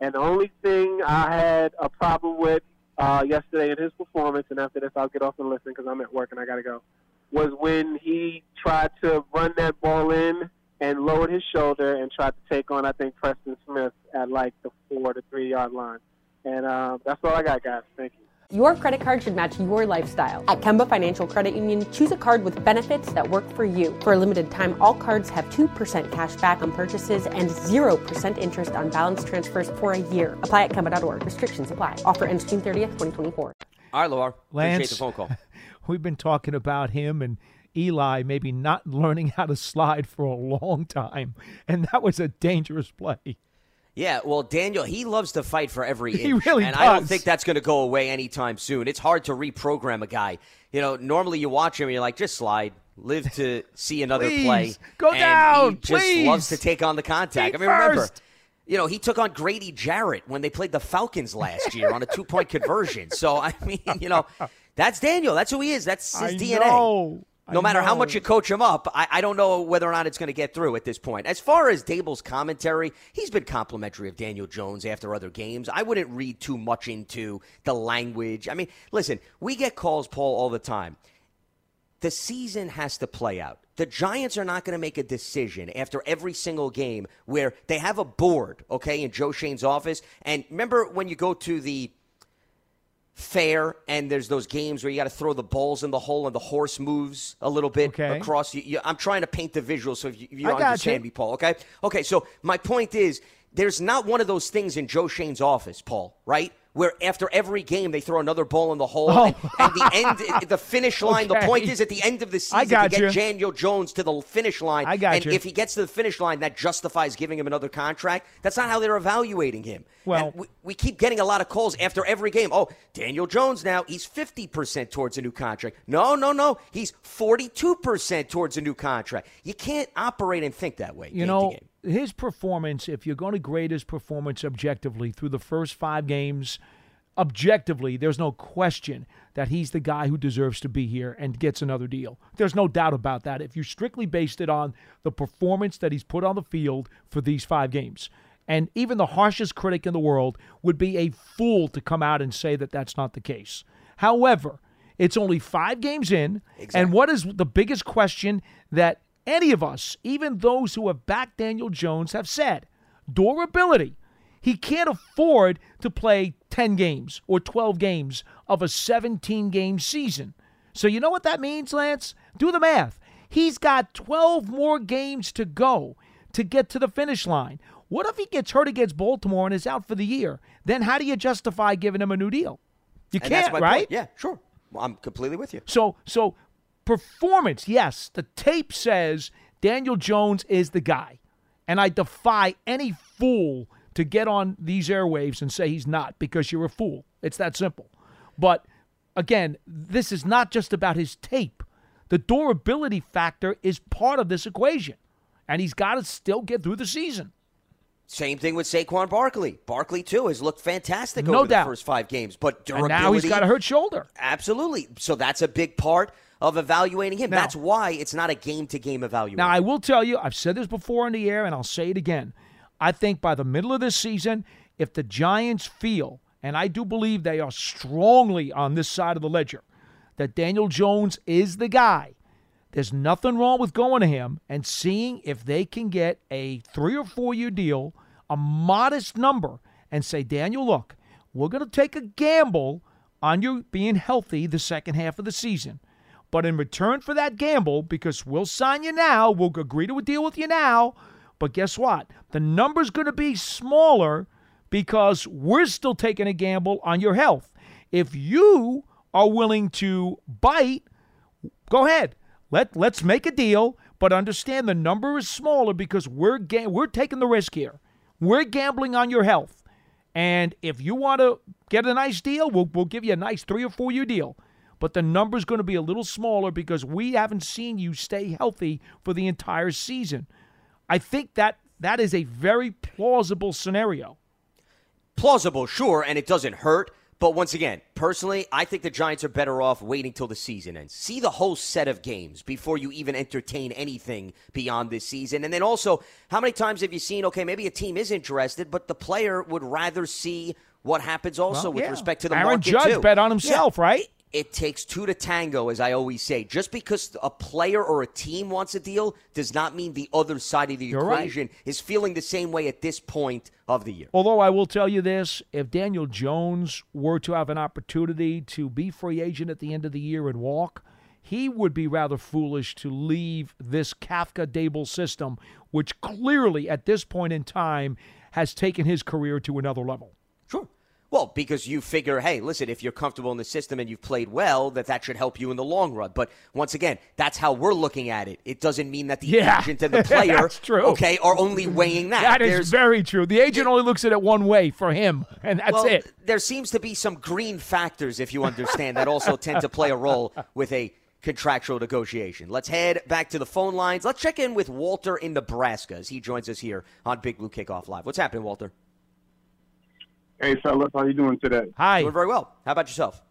And the only thing I had a problem with uh, yesterday in his performance, and after this I'll get off and listen because I'm at work and I got to go, was when he tried to run that ball in and lowered his shoulder and tried to take on, I think, Preston Smith at like the four to three-yard line. And uh, that's all I got, guys. Thank you. Your credit card should match your lifestyle. At Kemba Financial Credit Union, choose a card with benefits that work for you. For a limited time, all cards have two percent cash back on purchases and zero percent interest on balance transfers for a year. Apply at Kemba dot org. Restrictions apply. Offer ends June thirtieth, twenty twenty-four. All right, Laura. Lance, appreciate the phone call. We've been talking about him and Eli maybe not learning how to slide for a long time, and that was a dangerous play. Yeah, well, Daniel, he loves to fight for every inch. He really and does. I don't think that's going to go away anytime soon. It's hard to reprogram a guy. You know, normally you watch him and you're like, just slide, live to see another please, play. Go and down, he just please. loves to take on the contact. Feet I mean, first. remember, you know, he took on Grady Jarrett when they played the Falcons last year on a two-point conversion. So, I mean, you know, that's Daniel. That's who he is. That's his I D N A. Know. No I matter know. how much you coach him up, I, I don't know whether or not it's going to get through at this point. As far as Dable's commentary, he's been complimentary of Daniel Jones after other games. I wouldn't read too much into the language. I mean, listen, we get calls, Paul, all the time. The season has to play out. The Giants are not going to make a decision after every single game where they have a board, okay, in Joe Shane's office. And remember when you go to the fair, and there's those games where you got to throw the balls in the hole and the horse moves a little bit okay. across. You, you, I'm trying to paint the visual so if you, you understand you. me, Paul, okay? Okay, so my point is there's not one of those things in Joe Shane's office, Paul, right, where after every game they throw another ball in the hole oh. and, and the end, the finish line, okay. the point is at the end of the season to get you. Daniel Jones to the finish line. I got and you. if he gets to the finish line, that justifies giving him another contract. That's not how they're evaluating him. Well, we, we keep getting a lot of calls after every game. Oh, Daniel Jones now, he's fifty percent towards a new contract. No, no, no. He's forty-two percent towards a new contract. You can't operate and think that way. You game know, to game. His performance, if you're going to grade his performance objectively through the first five games, objectively, there's no question that he's the guy who deserves to be here and gets another deal. There's no doubt about that. If you strictly based it on the performance that he's put on the field for these five games. And even the harshest critic in the world would be a fool to come out and say that that's not the case. However, it's only five games in. Exactly. And what is the biggest question that any of us, even those who have backed Daniel Jones, have said? Durability. He can't afford to play ten games or twelve games of a seventeen-game season. So you know what that means, Lance? Do the math. He's got twelve more games to go to get to the finish line. What if he gets hurt against Baltimore and is out for the year? Then how do you justify giving him a new deal? You and can't, right? Point. Yeah, sure. Well, I'm completely with you. So, so performance, yes. The tape says Daniel Jones is the guy. And I defy any fool to get on these airwaves and say he's not, because you're a fool. It's that simple. But, again, this is not just about his tape. The durability factor is part of this equation. And he's got to still get through the season. Same thing with Saquon Barkley. Barkley, too, has looked fantastic no over doubt. the first five games. But durability. And now he's got a hurt shoulder. Absolutely. So that's a big part. of evaluating him. Now, that's why it's not a game-to-game evaluation. Now, I will tell you, I've said this before on the air, and I'll say it again. I think by the middle of this season, if the Giants feel, and I do believe they are strongly on this side of the ledger, that Daniel Jones is the guy, there's nothing wrong with going to him and seeing if they can get a three- or four-year deal, a modest number, and say, Daniel, look, we're going to take a gamble on you being healthy the second half of the season. But in return for that gamble, because we'll sign you now, we'll agree to a deal with you now, but guess what? The number's going to be smaller because we're still taking a gamble on your health. If you are willing to bite, go ahead. Let, let's make a deal, but understand the number is smaller because we're ga- we're taking the risk here. We're gambling on your health. And if you want to get a nice deal, we'll, we'll give you a nice three- or four-year deal. But the number's going to be a little smaller because we haven't seen you stay healthy for the entire season. I think that that is a very plausible scenario. Plausible, sure, and it doesn't hurt. But once again, personally, I think the Giants are better off waiting till the season ends. See the whole set of games before you even entertain anything beyond this season. And then also, how many times have you seen, okay, maybe a team is interested, but the player would rather see what happens also well, with yeah. respect to the Aaron market, Judge too. Bet on himself, yeah. right? It takes two to tango, as I always say. Just because a player or a team wants a deal does not mean the other side of the You're equation right. is feeling the same way at this point of the year. Although I will tell you this, if Daniel Jones were to have an opportunity to be free agent at the end of the year and walk, he would be rather foolish to leave this Kafka-Dable system, which clearly at this point in time has taken his career to another level. Sure. Well, because you figure, hey, listen, if you're comfortable in the system and you've played well, that that should help you in the long run. But once again, that's how we're looking at it. It doesn't mean that the yeah. agent and the player that's true. Okay, are only weighing that. That There's, is very true. The agent only looks at it one way for him, and that's well, it. There seems to be some green factors, if you understand, that also tend to play a role with a contractual negotiation. Let's head back to the phone lines. Let's check in with Walter in Nebraska as he joins us here on Big Blue Kickoff Live. What's happening, Walter? Hey, fellas, how you doing today? Hi. Doing very well. How about yourself?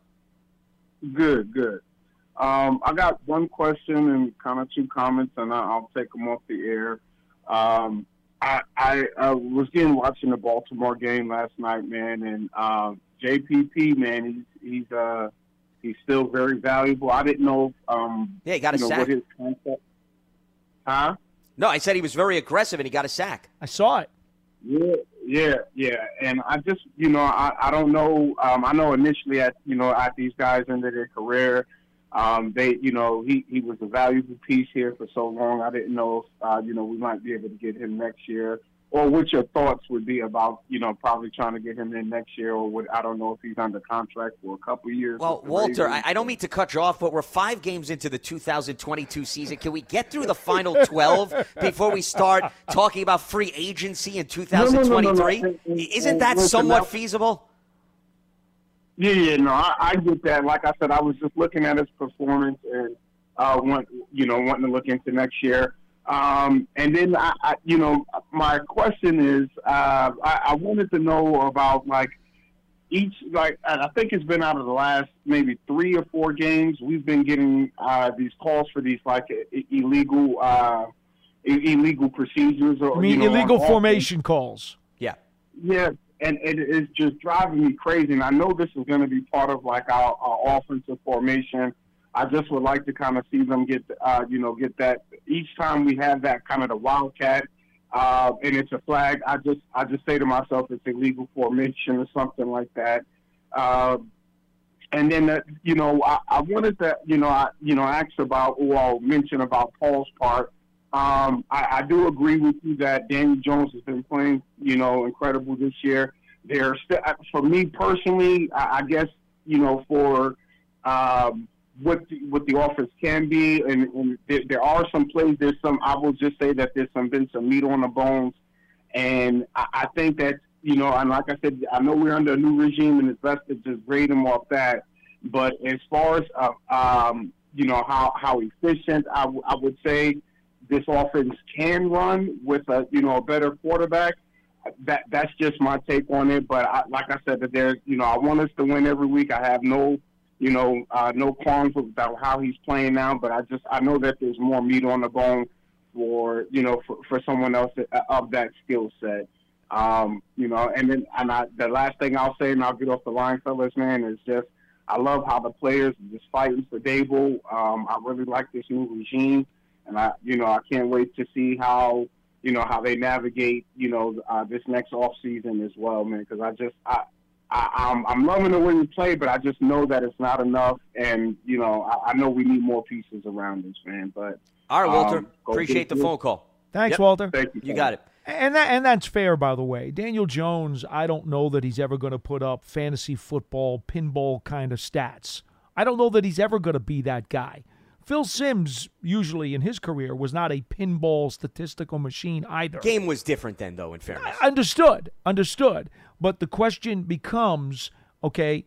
Good, good. Um, I got one question and kind of two comments, and I'll take them off the air. Um, I, I, I was getting watching the Baltimore game last night, man, and uh, J P P, man, he's he's uh, he's still very valuable. I didn't know. Um, yeah, he got a know, sack. His huh? No, I said he was very aggressive, and he got a sack. I saw it. Yeah, yeah, yeah. And I just, you know, I, I don't know. Um, I know initially, at you know, at these guys into their career, um, they, you know, he, he was a valuable piece here for so long. I didn't know if, uh, you know, we might be able to get him next year, or what your thoughts would be about, you know, probably trying to get him in next year, or what, I don't know if he's under contract for a couple of years. Well, Walter, I, I don't mean to cut you off, but we're five games into the two thousand twenty-two season. Can we get through the final twelve before we start talking about free agency in two thousand twenty-three? No, no, no, no. Isn't that Listen, somewhat feasible? Yeah, yeah, no, I, I get that. Like I said, I was just looking at his performance and, uh, want, you know, wanting to look into next year. Um, and then, I, I, you know, my question is, uh, I, I wanted to know about, like, each, like, I think it's been out of the last maybe three or four games, we've been getting uh, these calls for these, like, illegal uh, illegal procedures. Or, I mean, you know, illegal formation calls. Yeah. Yeah, and it is just driving me crazy. And I know this is going to be part of, like, our, our offensive formation. I just would like to kind of see them get, uh, you know, get that each time we have that kind of the wildcat, uh, and it's a flag. I just, I just say to myself, it's illegal formation or something like that. Uh, and then, uh, you know, I, I wanted to, you know, I, you know, ask about or I'll mention about Paul's part. Um, I, I do agree with you that Daniel Jones has been playing, you know, incredible this year. There's st- for me personally, I, I guess, you know, for. Um, What the, what the offense can be, and, and there, there are some plays. There's some. I will just say that there's some been some meat on the bones, and I, I think that you know. And like I said, I know we're under a new regime, and it's best to just grade them off that. But as far as uh, um, you know, how how efficient, I, w- I would say this offense can run with a you know a better quarterback. That that's just my take on it. But I, like I said, that there's you know I want us to win every week. I have no. You know, uh, no qualms about how he's playing now, but I just I know that there's more meat on the bone for you know for, for someone else of that skill set. Um, you know, and then and I, the last thing I'll say, and I'll get off the line, fellas, man, is just I love how the players are just fighting for Dable. Um, I really like this new regime, and I you know I can't wait to see how you know how they navigate you know uh, this next off season as well, man. Because I just I. I, I'm, I'm loving the way we play, but I just know that it's not enough. And, you know, I, I know we need more pieces around this, man. But all right, Walter, um, appreciate the phone call. Thanks, yep. Walter. Thank you. You got it. And that and that's fair, by the way. Daniel Jones, I don't know that he's ever going to put up fantasy football, pinball kind of stats. I don't know that he's ever going to be that guy. Phil Simms, usually in his career, was not a pinball statistical machine either. Game was different then, though, in fairness. I understood, understood. But the question becomes, okay,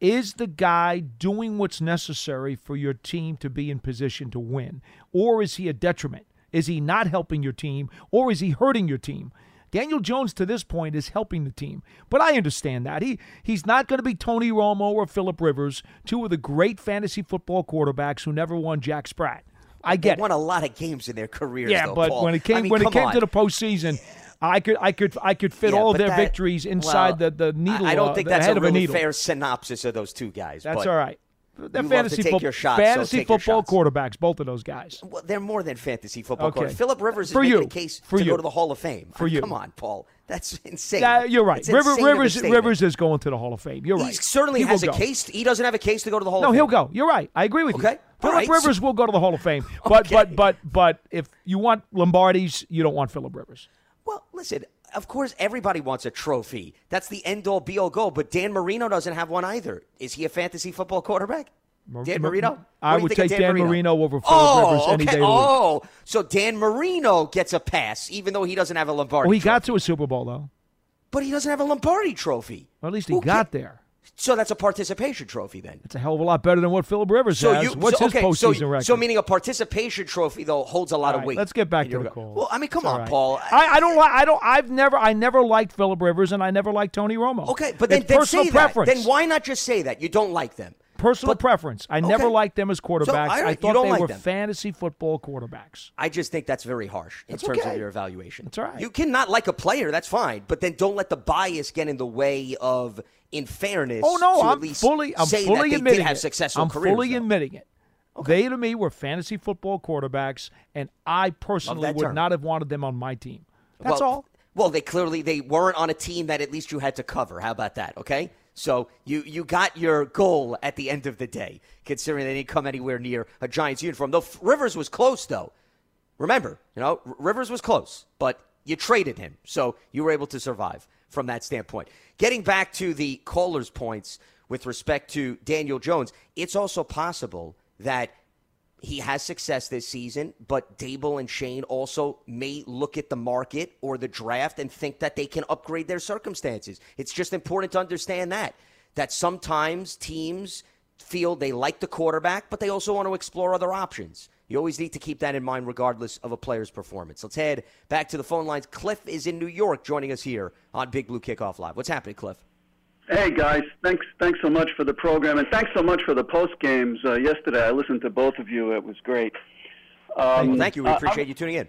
is the guy doing what's necessary for your team to be in position to win? Or is he a detriment? Is he not helping your team? Or is he hurting your team? Daniel Jones, to this point, is helping the team. But I understand that. He He's not going to be Tony Romo or Philip Rivers, two of the great fantasy football quarterbacks who never won jack sprat. I get they won it. Won a lot of games in their careers, yeah, though, but Paul. when it came I mean, when it came on. to the postseason, I could I could I could fit yeah, all their that, victories inside well, the, the needle. I don't think uh, that's a really a fair synopsis of those two guys. That's but all right. They're fantasy, fo- shots, fantasy so football quarterbacks, both of those guys. Well, they're more than fantasy football okay. quarterbacks. Philip Rivers is for making you. a case for to you. go to the Hall of Fame. For I mean, you. Come on, Paul. That's insane. Uh, you're right. River, Rivers Rivers is going to the Hall of Fame. You're right. He certainly he has a go. case. He doesn't have a case to go to the Hall no, of Fame. No, he'll go. You're right. I agree with okay. you. Philip right. Rivers will go to the Hall of Fame. But, okay. but, but, but if you want Lombardi's, you don't want Philip Rivers. Well, listen, of course everybody wants a trophy. That's the end-all, be-all goal. But Dan Marino doesn't have one either. Is he a fantasy football quarterback? Dan Marino? I would take Dan, Dan Marino? Marino over Philip oh, Rivers any okay. day. Oh, so Dan Marino gets a pass, even though he doesn't have a Lombardi Well, he trophy. got to a Super Bowl, though. But he doesn't have a Lombardi trophy. Well, at least he Who got can- there. So that's a participation trophy, then. It's a hell of a lot better than what Philip Rivers so has. You, What's so, okay, his postseason so, record? So meaning a participation trophy, though, holds a lot right, of weight. Let's get back to the call. Well, I mean, come it's on, right. Paul. I, I don't. I don't. I've never. I never liked Philip Rivers, and I never liked Tony Romo. Okay, but then, then say preference. that. Then why not just say that you don't like them? Personal but, preference. I okay. never liked them as quarterbacks. So, right, I thought they like were them. fantasy football quarterbacks. I just think that's very harsh in that's terms okay. of your evaluation. That's right. You cannot like a player. That's fine. But then don't let the bias get in the way of, in fairness, oh, no, to I'm at least fully, I'm say fully that they did have successful I'm careers. I'm fully though. admitting it. Okay. They, to me, were fantasy football quarterbacks, and I personally would term. not have wanted them on my team. That's well, all. Well, they clearly they weren't on a team that at least you had to cover. How about that, okay? So you, you got your goal at the end of the day, considering they didn't come anywhere near a Giants uniform. Though Rivers was close, though. Remember, you know, Rivers was close, but you traded him, so you were able to survive from that standpoint. Getting back to the caller's points with respect to Daniel Jones, it's also possible that he has success this season, but Dable and Shane also may look at the market or the draft and think that they can upgrade their circumstances. It's just important to understand that, that sometimes teams feel they like the quarterback, but they also want to explore other options. You always need to keep that in mind regardless of a player's performance. Let's head back to the phone lines. Cliff is in New York joining us here on Big Blue Kickoff Live. What's happening, Cliff? Hey, guys. Thanks thanks so much for the program, and thanks so much for the post games uh, yesterday. I listened to both of you. It was great. Um, well, thank you. We appreciate uh, you tuning in.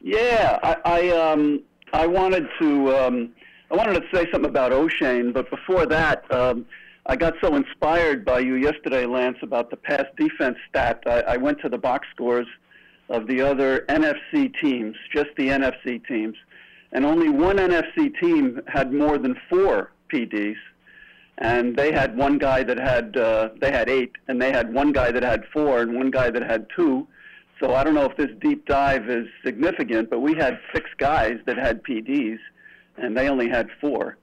Yeah. I I, um, I wanted to um, I wanted to say something about Oshane, but before that, um, I got so inspired by you yesterday, Lance, about the pass defense stat. I, I went to the box scores of the other N F C teams, just the N F C teams, and only one N F C team had more than four P Ds, and they had one guy that had uh, they had eight, and they had one guy that had four, and one guy that had two. So I don't know if this deep dive is significant, but we had six guys that had P Ds, and they only had four,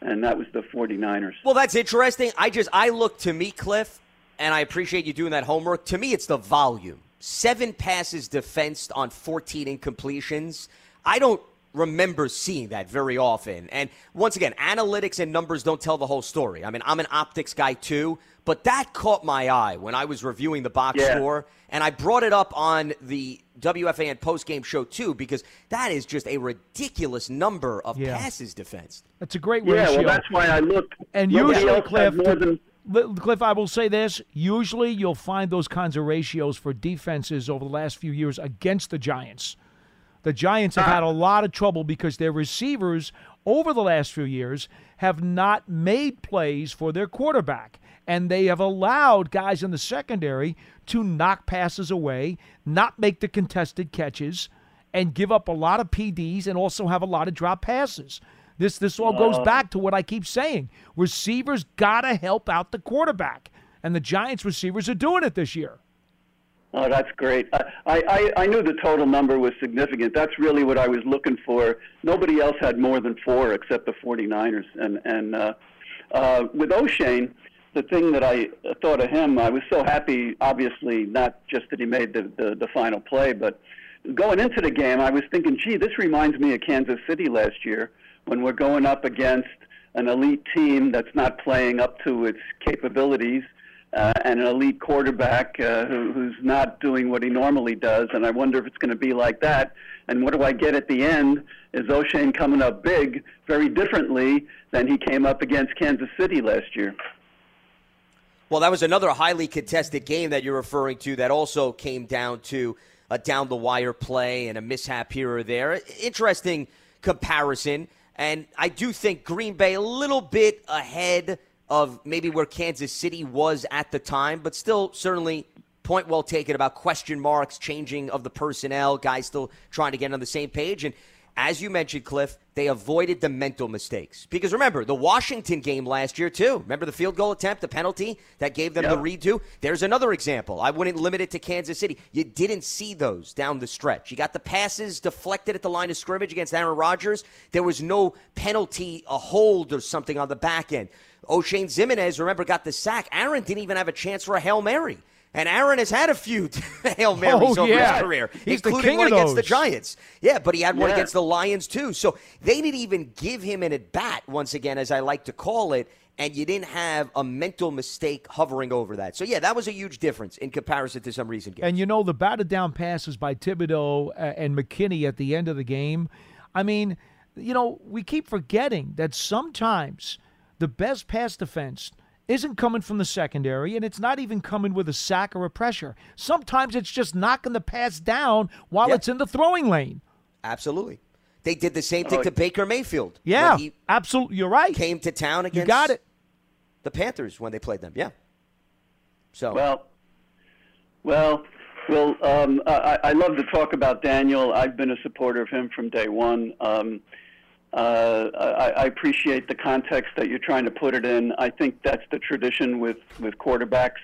and that was the 49ers. Well, that's interesting. I just I look to me, Cliff, and I appreciate you doing that homework. To me, it's the volume. Seven passes defensed on fourteen incompletions. I don't remember seeing that very often. And once again, analytics and numbers don't tell the whole story. I mean, I'm an optics guy too, but that caught my eye when I was reviewing the box yeah. score, and I brought it up on the W F A N postgame show too, because that is just a ridiculous number of yeah. passes defensed. That's a great ratio. Yeah, well, that's why I looked. And usually, Cliff, more than Cliff, I will say this. Usually you'll find those kinds of ratios for defenses over the last few years against the Giants. The Giants have had a lot of trouble because their receivers over the last few years have not made plays for their quarterback. And they have allowed guys in the secondary to knock passes away, not make the contested catches, and give up a lot of P Ds and also have a lot of drop passes. This this all goes back to what I keep saying. Receivers got to help out the quarterback, and the Giants receivers are doing it this year. Oh, that's great. I, I, I knew the total number was significant. That's really what I was looking for. Nobody else had more than four except the 49ers. And, and uh, uh, with Oshane, the thing that I thought of him, I was so happy, obviously, not just that he made the, the, the final play, but going into the game, I was thinking, gee, this reminds me of Kansas City last year when we're going up against an elite team that's not playing up to its capabilities. Uh, and an elite quarterback uh, who, who's not doing what he normally does, and I wonder if it's going to be like that. And what do I get at the end? Is Oshane coming up big very differently than he came up against Kansas City last year? Well, that was another highly contested game that you're referring to that also came down to a down-the-wire play and a mishap here or there. Interesting comparison, and I do think Green Bay a little bit ahead of maybe where Kansas City was at the time, but still certainly point well taken about question marks, changing of the personnel, guys still trying to get on the same page. And as you mentioned, Cliff, they avoided the mental mistakes. Because remember, the Washington game last year too. Remember the field goal attempt, the penalty that gave them yeah. the redo? There's another example. I wouldn't limit it to Kansas City. You didn't see those down the stretch. You got the passes deflected at the line of scrimmage against Aaron Rodgers. There was no penalty, a hold or something on the back end. Oshane Ximines, remember, got the sack. Aaron didn't even have a chance for a Hail Mary. And Aaron has had a few Hail Marys oh, over yeah. his career, He's including one against the Giants. Yeah, but he had yeah. one against the Lions, too. So they didn't even give him an at-bat, once again, as I like to call it, and you didn't have a mental mistake hovering over that. So, yeah, that was a huge difference in comparison to some recent games. And, you know, the batted down passes by Thibodeaux and McKinney at the end of the game, I mean, you know, we keep forgetting that sometimes – the best pass defense isn't coming from the secondary, and it's not even coming with a sack or a pressure. Sometimes it's just knocking the pass down while yeah. it's in the throwing lane. Absolutely. They did the same thing oh, to Baker Mayfield. Yeah, absolutely. You're right. Came to town against you got it. the Panthers when they played them. Yeah. So Well, well, well um, I, I love to talk about Daniel. I've been a supporter of him from day one. Um Uh, I, I appreciate the context that you're trying to put it in. I think that's the tradition with, with quarterbacks.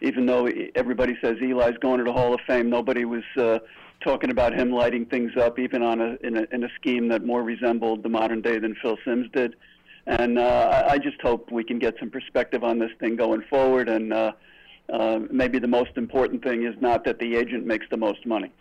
Even though everybody says Eli's going to the Hall of Fame, nobody was uh, talking about him lighting things up, even on a in, a in a scheme that more resembled the modern day than Phil Simms did. And uh, I just hope we can get some perspective on this thing going forward. And uh, uh, maybe the most important thing is not that the agent makes the most money.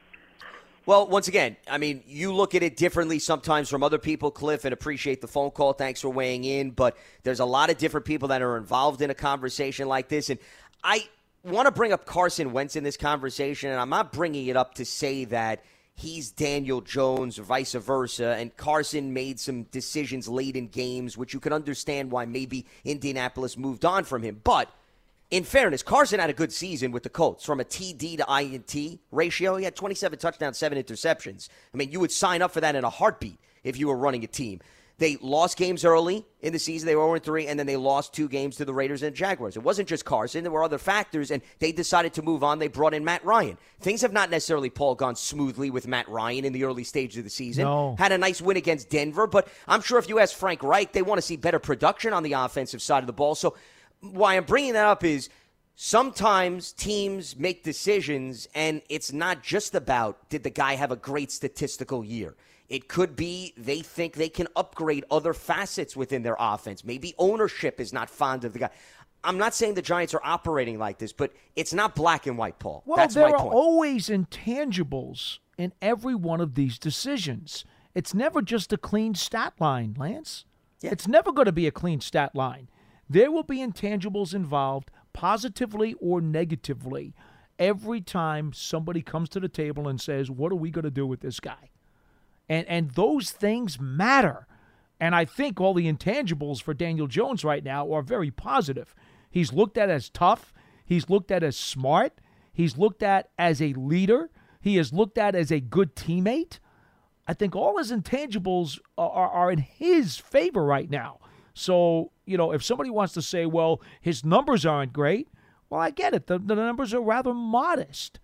Well, once again, I mean, you look at it differently sometimes from other people, Cliff, and appreciate the phone call. Thanks for weighing in. But there's a lot of different people that are involved in a conversation like this. And I want to bring up Carson Wentz in this conversation, and I'm not bringing it up to say that he's Daniel Jones or vice versa, and Carson made some decisions late in games, which you can understand why maybe Indianapolis moved on from him. But in fairness, Carson had a good season with the Colts from a T D to I N T ratio. He had twenty-seven touchdowns, seven interceptions. I mean, you would sign up for that in a heartbeat if you were running a team. They lost games early in the season. They were zero and three, and then they lost two games to the Raiders and Jaguars. It wasn't just Carson. There were other factors, and they decided to move on. They brought in Matt Ryan. Things have not necessarily, Paul, gone smoothly with Matt Ryan in the early stage of the season. No. Had a nice win against Denver, but I'm sure if you ask Frank Reich, they want to see better production on the offensive side of the ball. So why I'm bringing that up is sometimes teams make decisions, and it's not just about did the guy have a great statistical year. It could be they think they can upgrade other facets within their offense. Maybe ownership is not fond of the guy. I'm not saying the Giants are operating like this, but it's not black and white, Paul. Well, that's my point. Well, there are always intangibles in every one of these decisions. It's never just a clean stat line, Lance. Yeah. It's never going to be a clean stat line. There will be intangibles involved, positively or negatively, every time somebody comes to the table and says, what are we going to do with this guy? And and those things matter. And I think all the intangibles for Daniel Jones right now are very positive. He's looked at as tough. He's looked at as smart. He's looked at as a leader. He is looked at as a good teammate. I think all his intangibles are, are, are in his favor right now. So, you know, if somebody wants to say, well, his numbers aren't great, well, I get it. The, the numbers are rather modest.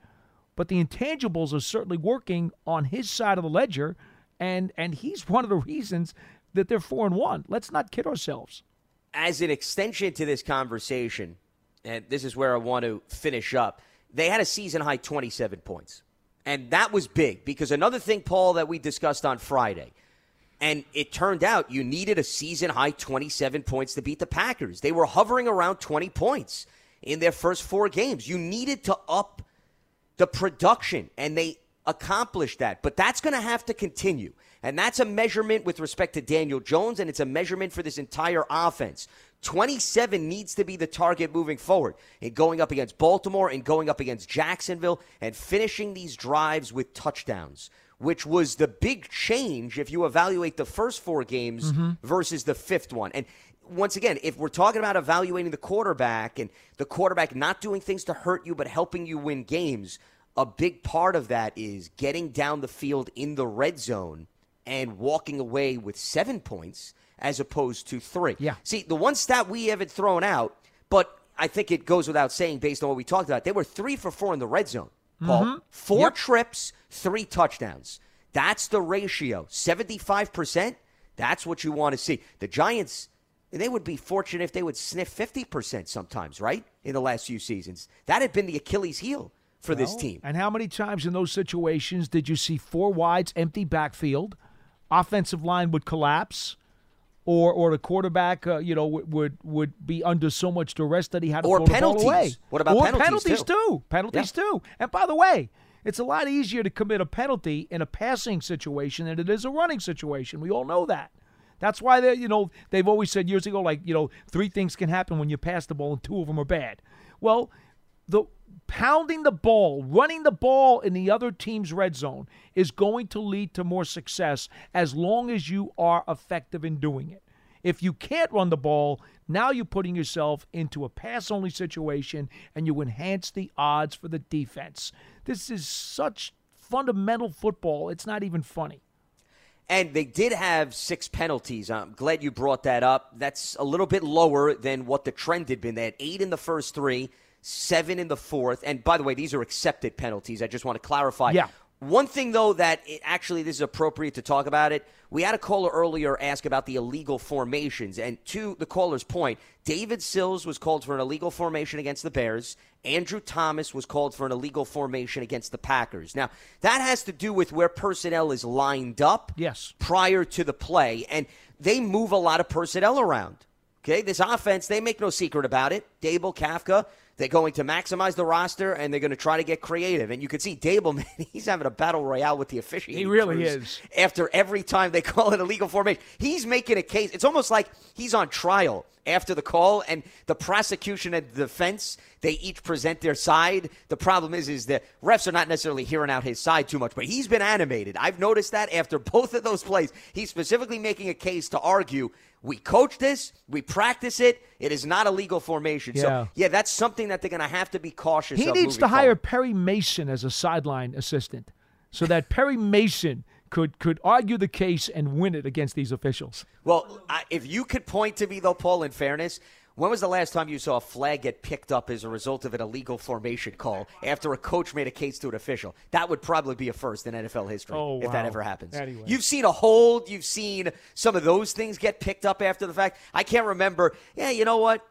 But the intangibles are certainly working on his side of the ledger, and and he's one of the reasons that they're four and one. Let's not kid ourselves. As an extension to this conversation, and this is where I want to finish up, they had a season-high twenty-seven points. And that was big because another thing, Paul, that we discussed on Friday, and it turned out you needed a season-high twenty-seven points to beat the Packers. They were hovering around twenty points in their first four games. You needed to up the production, and they accomplished that. But that's going to have to continue. And that's a measurement with respect to Daniel Jones, and it's a measurement for this entire offense. twenty-seven needs to be the target moving forward in going up against Baltimore and going up against Jacksonville and finishing these drives with touchdowns, which was the big change if you evaluate the first four games mm-hmm. versus the fifth one. And once again, if we're talking about evaluating the quarterback and the quarterback not doing things to hurt you but helping you win games, a big part of that is getting down the field in the red zone and walking away with seven points as opposed to three. Yeah. See, the one stat we haven't thrown out, but I think it goes without saying based on what we talked about, they were three for four in the red zone, Paul. Mm-hmm. Four yep. trips, three touchdowns. That's the ratio, seventy-five percent. That's what you want to see. The Giants, they would be fortunate if they would sniff fifty percent sometimes, right, in the last few seasons. That had been the Achilles heel for well, this team. And how many times in those situations did you see four wides, empty backfield, offensive line would collapse, or or the quarterback, uh, you know, would, would would be under so much duress that he had to or throw penalties. The ball away. What about or penalties, penalties too? too. Penalties yeah. too. And by the way, it's a lot easier to commit a penalty in a passing situation than it is a running situation. We all know that. That's why they, you know, they've always said years ago, like, you know, three things can happen when you pass the ball, and two of them are bad. Well, the pounding the ball, running the ball in the other team's red zone is going to lead to more success as long as you are effective in doing it. If you can't run the ball, now you're putting yourself into a pass-only situation and you enhance the odds for the defense. This is such fundamental football, it's not even funny. And they did have six penalties. I'm glad you brought that up. That's a little bit lower than what the trend had been. They had eight in the first three, seven in the fourth. And by the way, these are accepted penalties. I just want to clarify. Yeah. One thing, though, that it actually this is appropriate to talk about it. We had a caller earlier ask about the illegal formations. And to the caller's point, David Sills was called for an illegal formation against the Bears. Andrew Thomas was called for an illegal formation against the Packers. Now, that has to do with where personnel is lined up yes. prior to the play. And they move a lot of personnel around. Okay, this offense, they make no secret about it. Dable, Kafka, they're going to maximize the roster, and they're going to try to get creative. And you can see Dable, man, he's having a battle royale with the officiating. He really is. After every time they call it illegal formation. He's making a case. It's almost like he's on trial after the call, and the prosecution and the defense, they each present their side. The problem is, is the refs are not necessarily hearing out his side too much, but he's been animated. I've noticed that after both of those plays. He's specifically making a case to argue, we coach this, we practice it, it is not a legal formation. Yeah. So, yeah, that's something that they're going to have to be cautious he of. He needs to hire forward. Perry Mason as a sideline assistant so that Perry Mason could could argue the case and win it against these officials. Well, I, if you could point to me, though, Paul, in fairness, when was the last time you saw a flag get picked up as a result of an illegal formation call after a coach made a case to an official? That would probably be a first in N F L history oh, wow. if that ever happens. Anyway. You've seen a hold. You've seen some of those things get picked up after the fact. I can't remember. Yeah, you know what?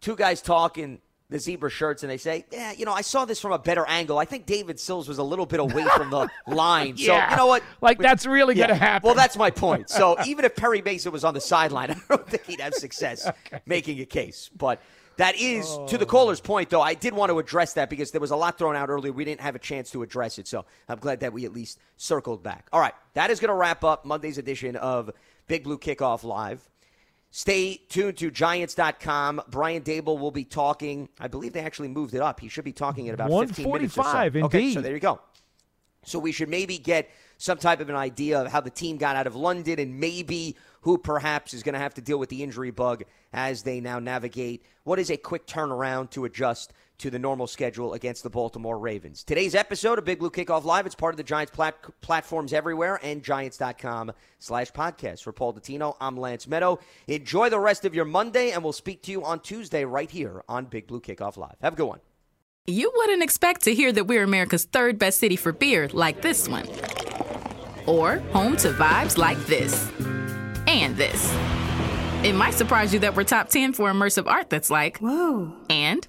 Two guys talking the zebra shirts, and they say, yeah, you know, I saw this from a better angle. I think David Sills was a little bit away from the line. yeah. So, you know what? Like, we, that's really yeah. going to happen. Well, that's my point. So, even if Perry Mason was on the sideline, I don't think he'd have success okay. making a case. But that is, oh. to the caller's point, though, I did want to address that because there was a lot thrown out earlier. We didn't have a chance to address it. So, I'm glad that we at least circled back. All right. That is going to wrap up Monday's edition of Big Blue Kickoff Live. Stay tuned to Giants dot com. Brian Dable will be talking. I believe they actually moved it up. He should be talking at about fifteen minutes or so. one forty-five, indeed. Okay, so there you go. So we should maybe get some type of an idea of how the team got out of London and maybe who perhaps is going to have to deal with the injury bug as they now navigate what is a quick turnaround to adjust to the normal schedule against the Baltimore Ravens. Today's episode of Big Blue Kickoff Live, it's part of the Giants plat- platforms everywhere and Giants.com slash podcast. For Paul Dottino, I'm Lance Medow. Enjoy the rest of your Monday, and we'll speak to you on Tuesday right here on Big Blue Kickoff Live. Have a good one. You wouldn't expect to hear that we're America's third best city for beer like this one. Or home to vibes like this. And this. It might surprise you that we're top ten for immersive art that's like, whoa, and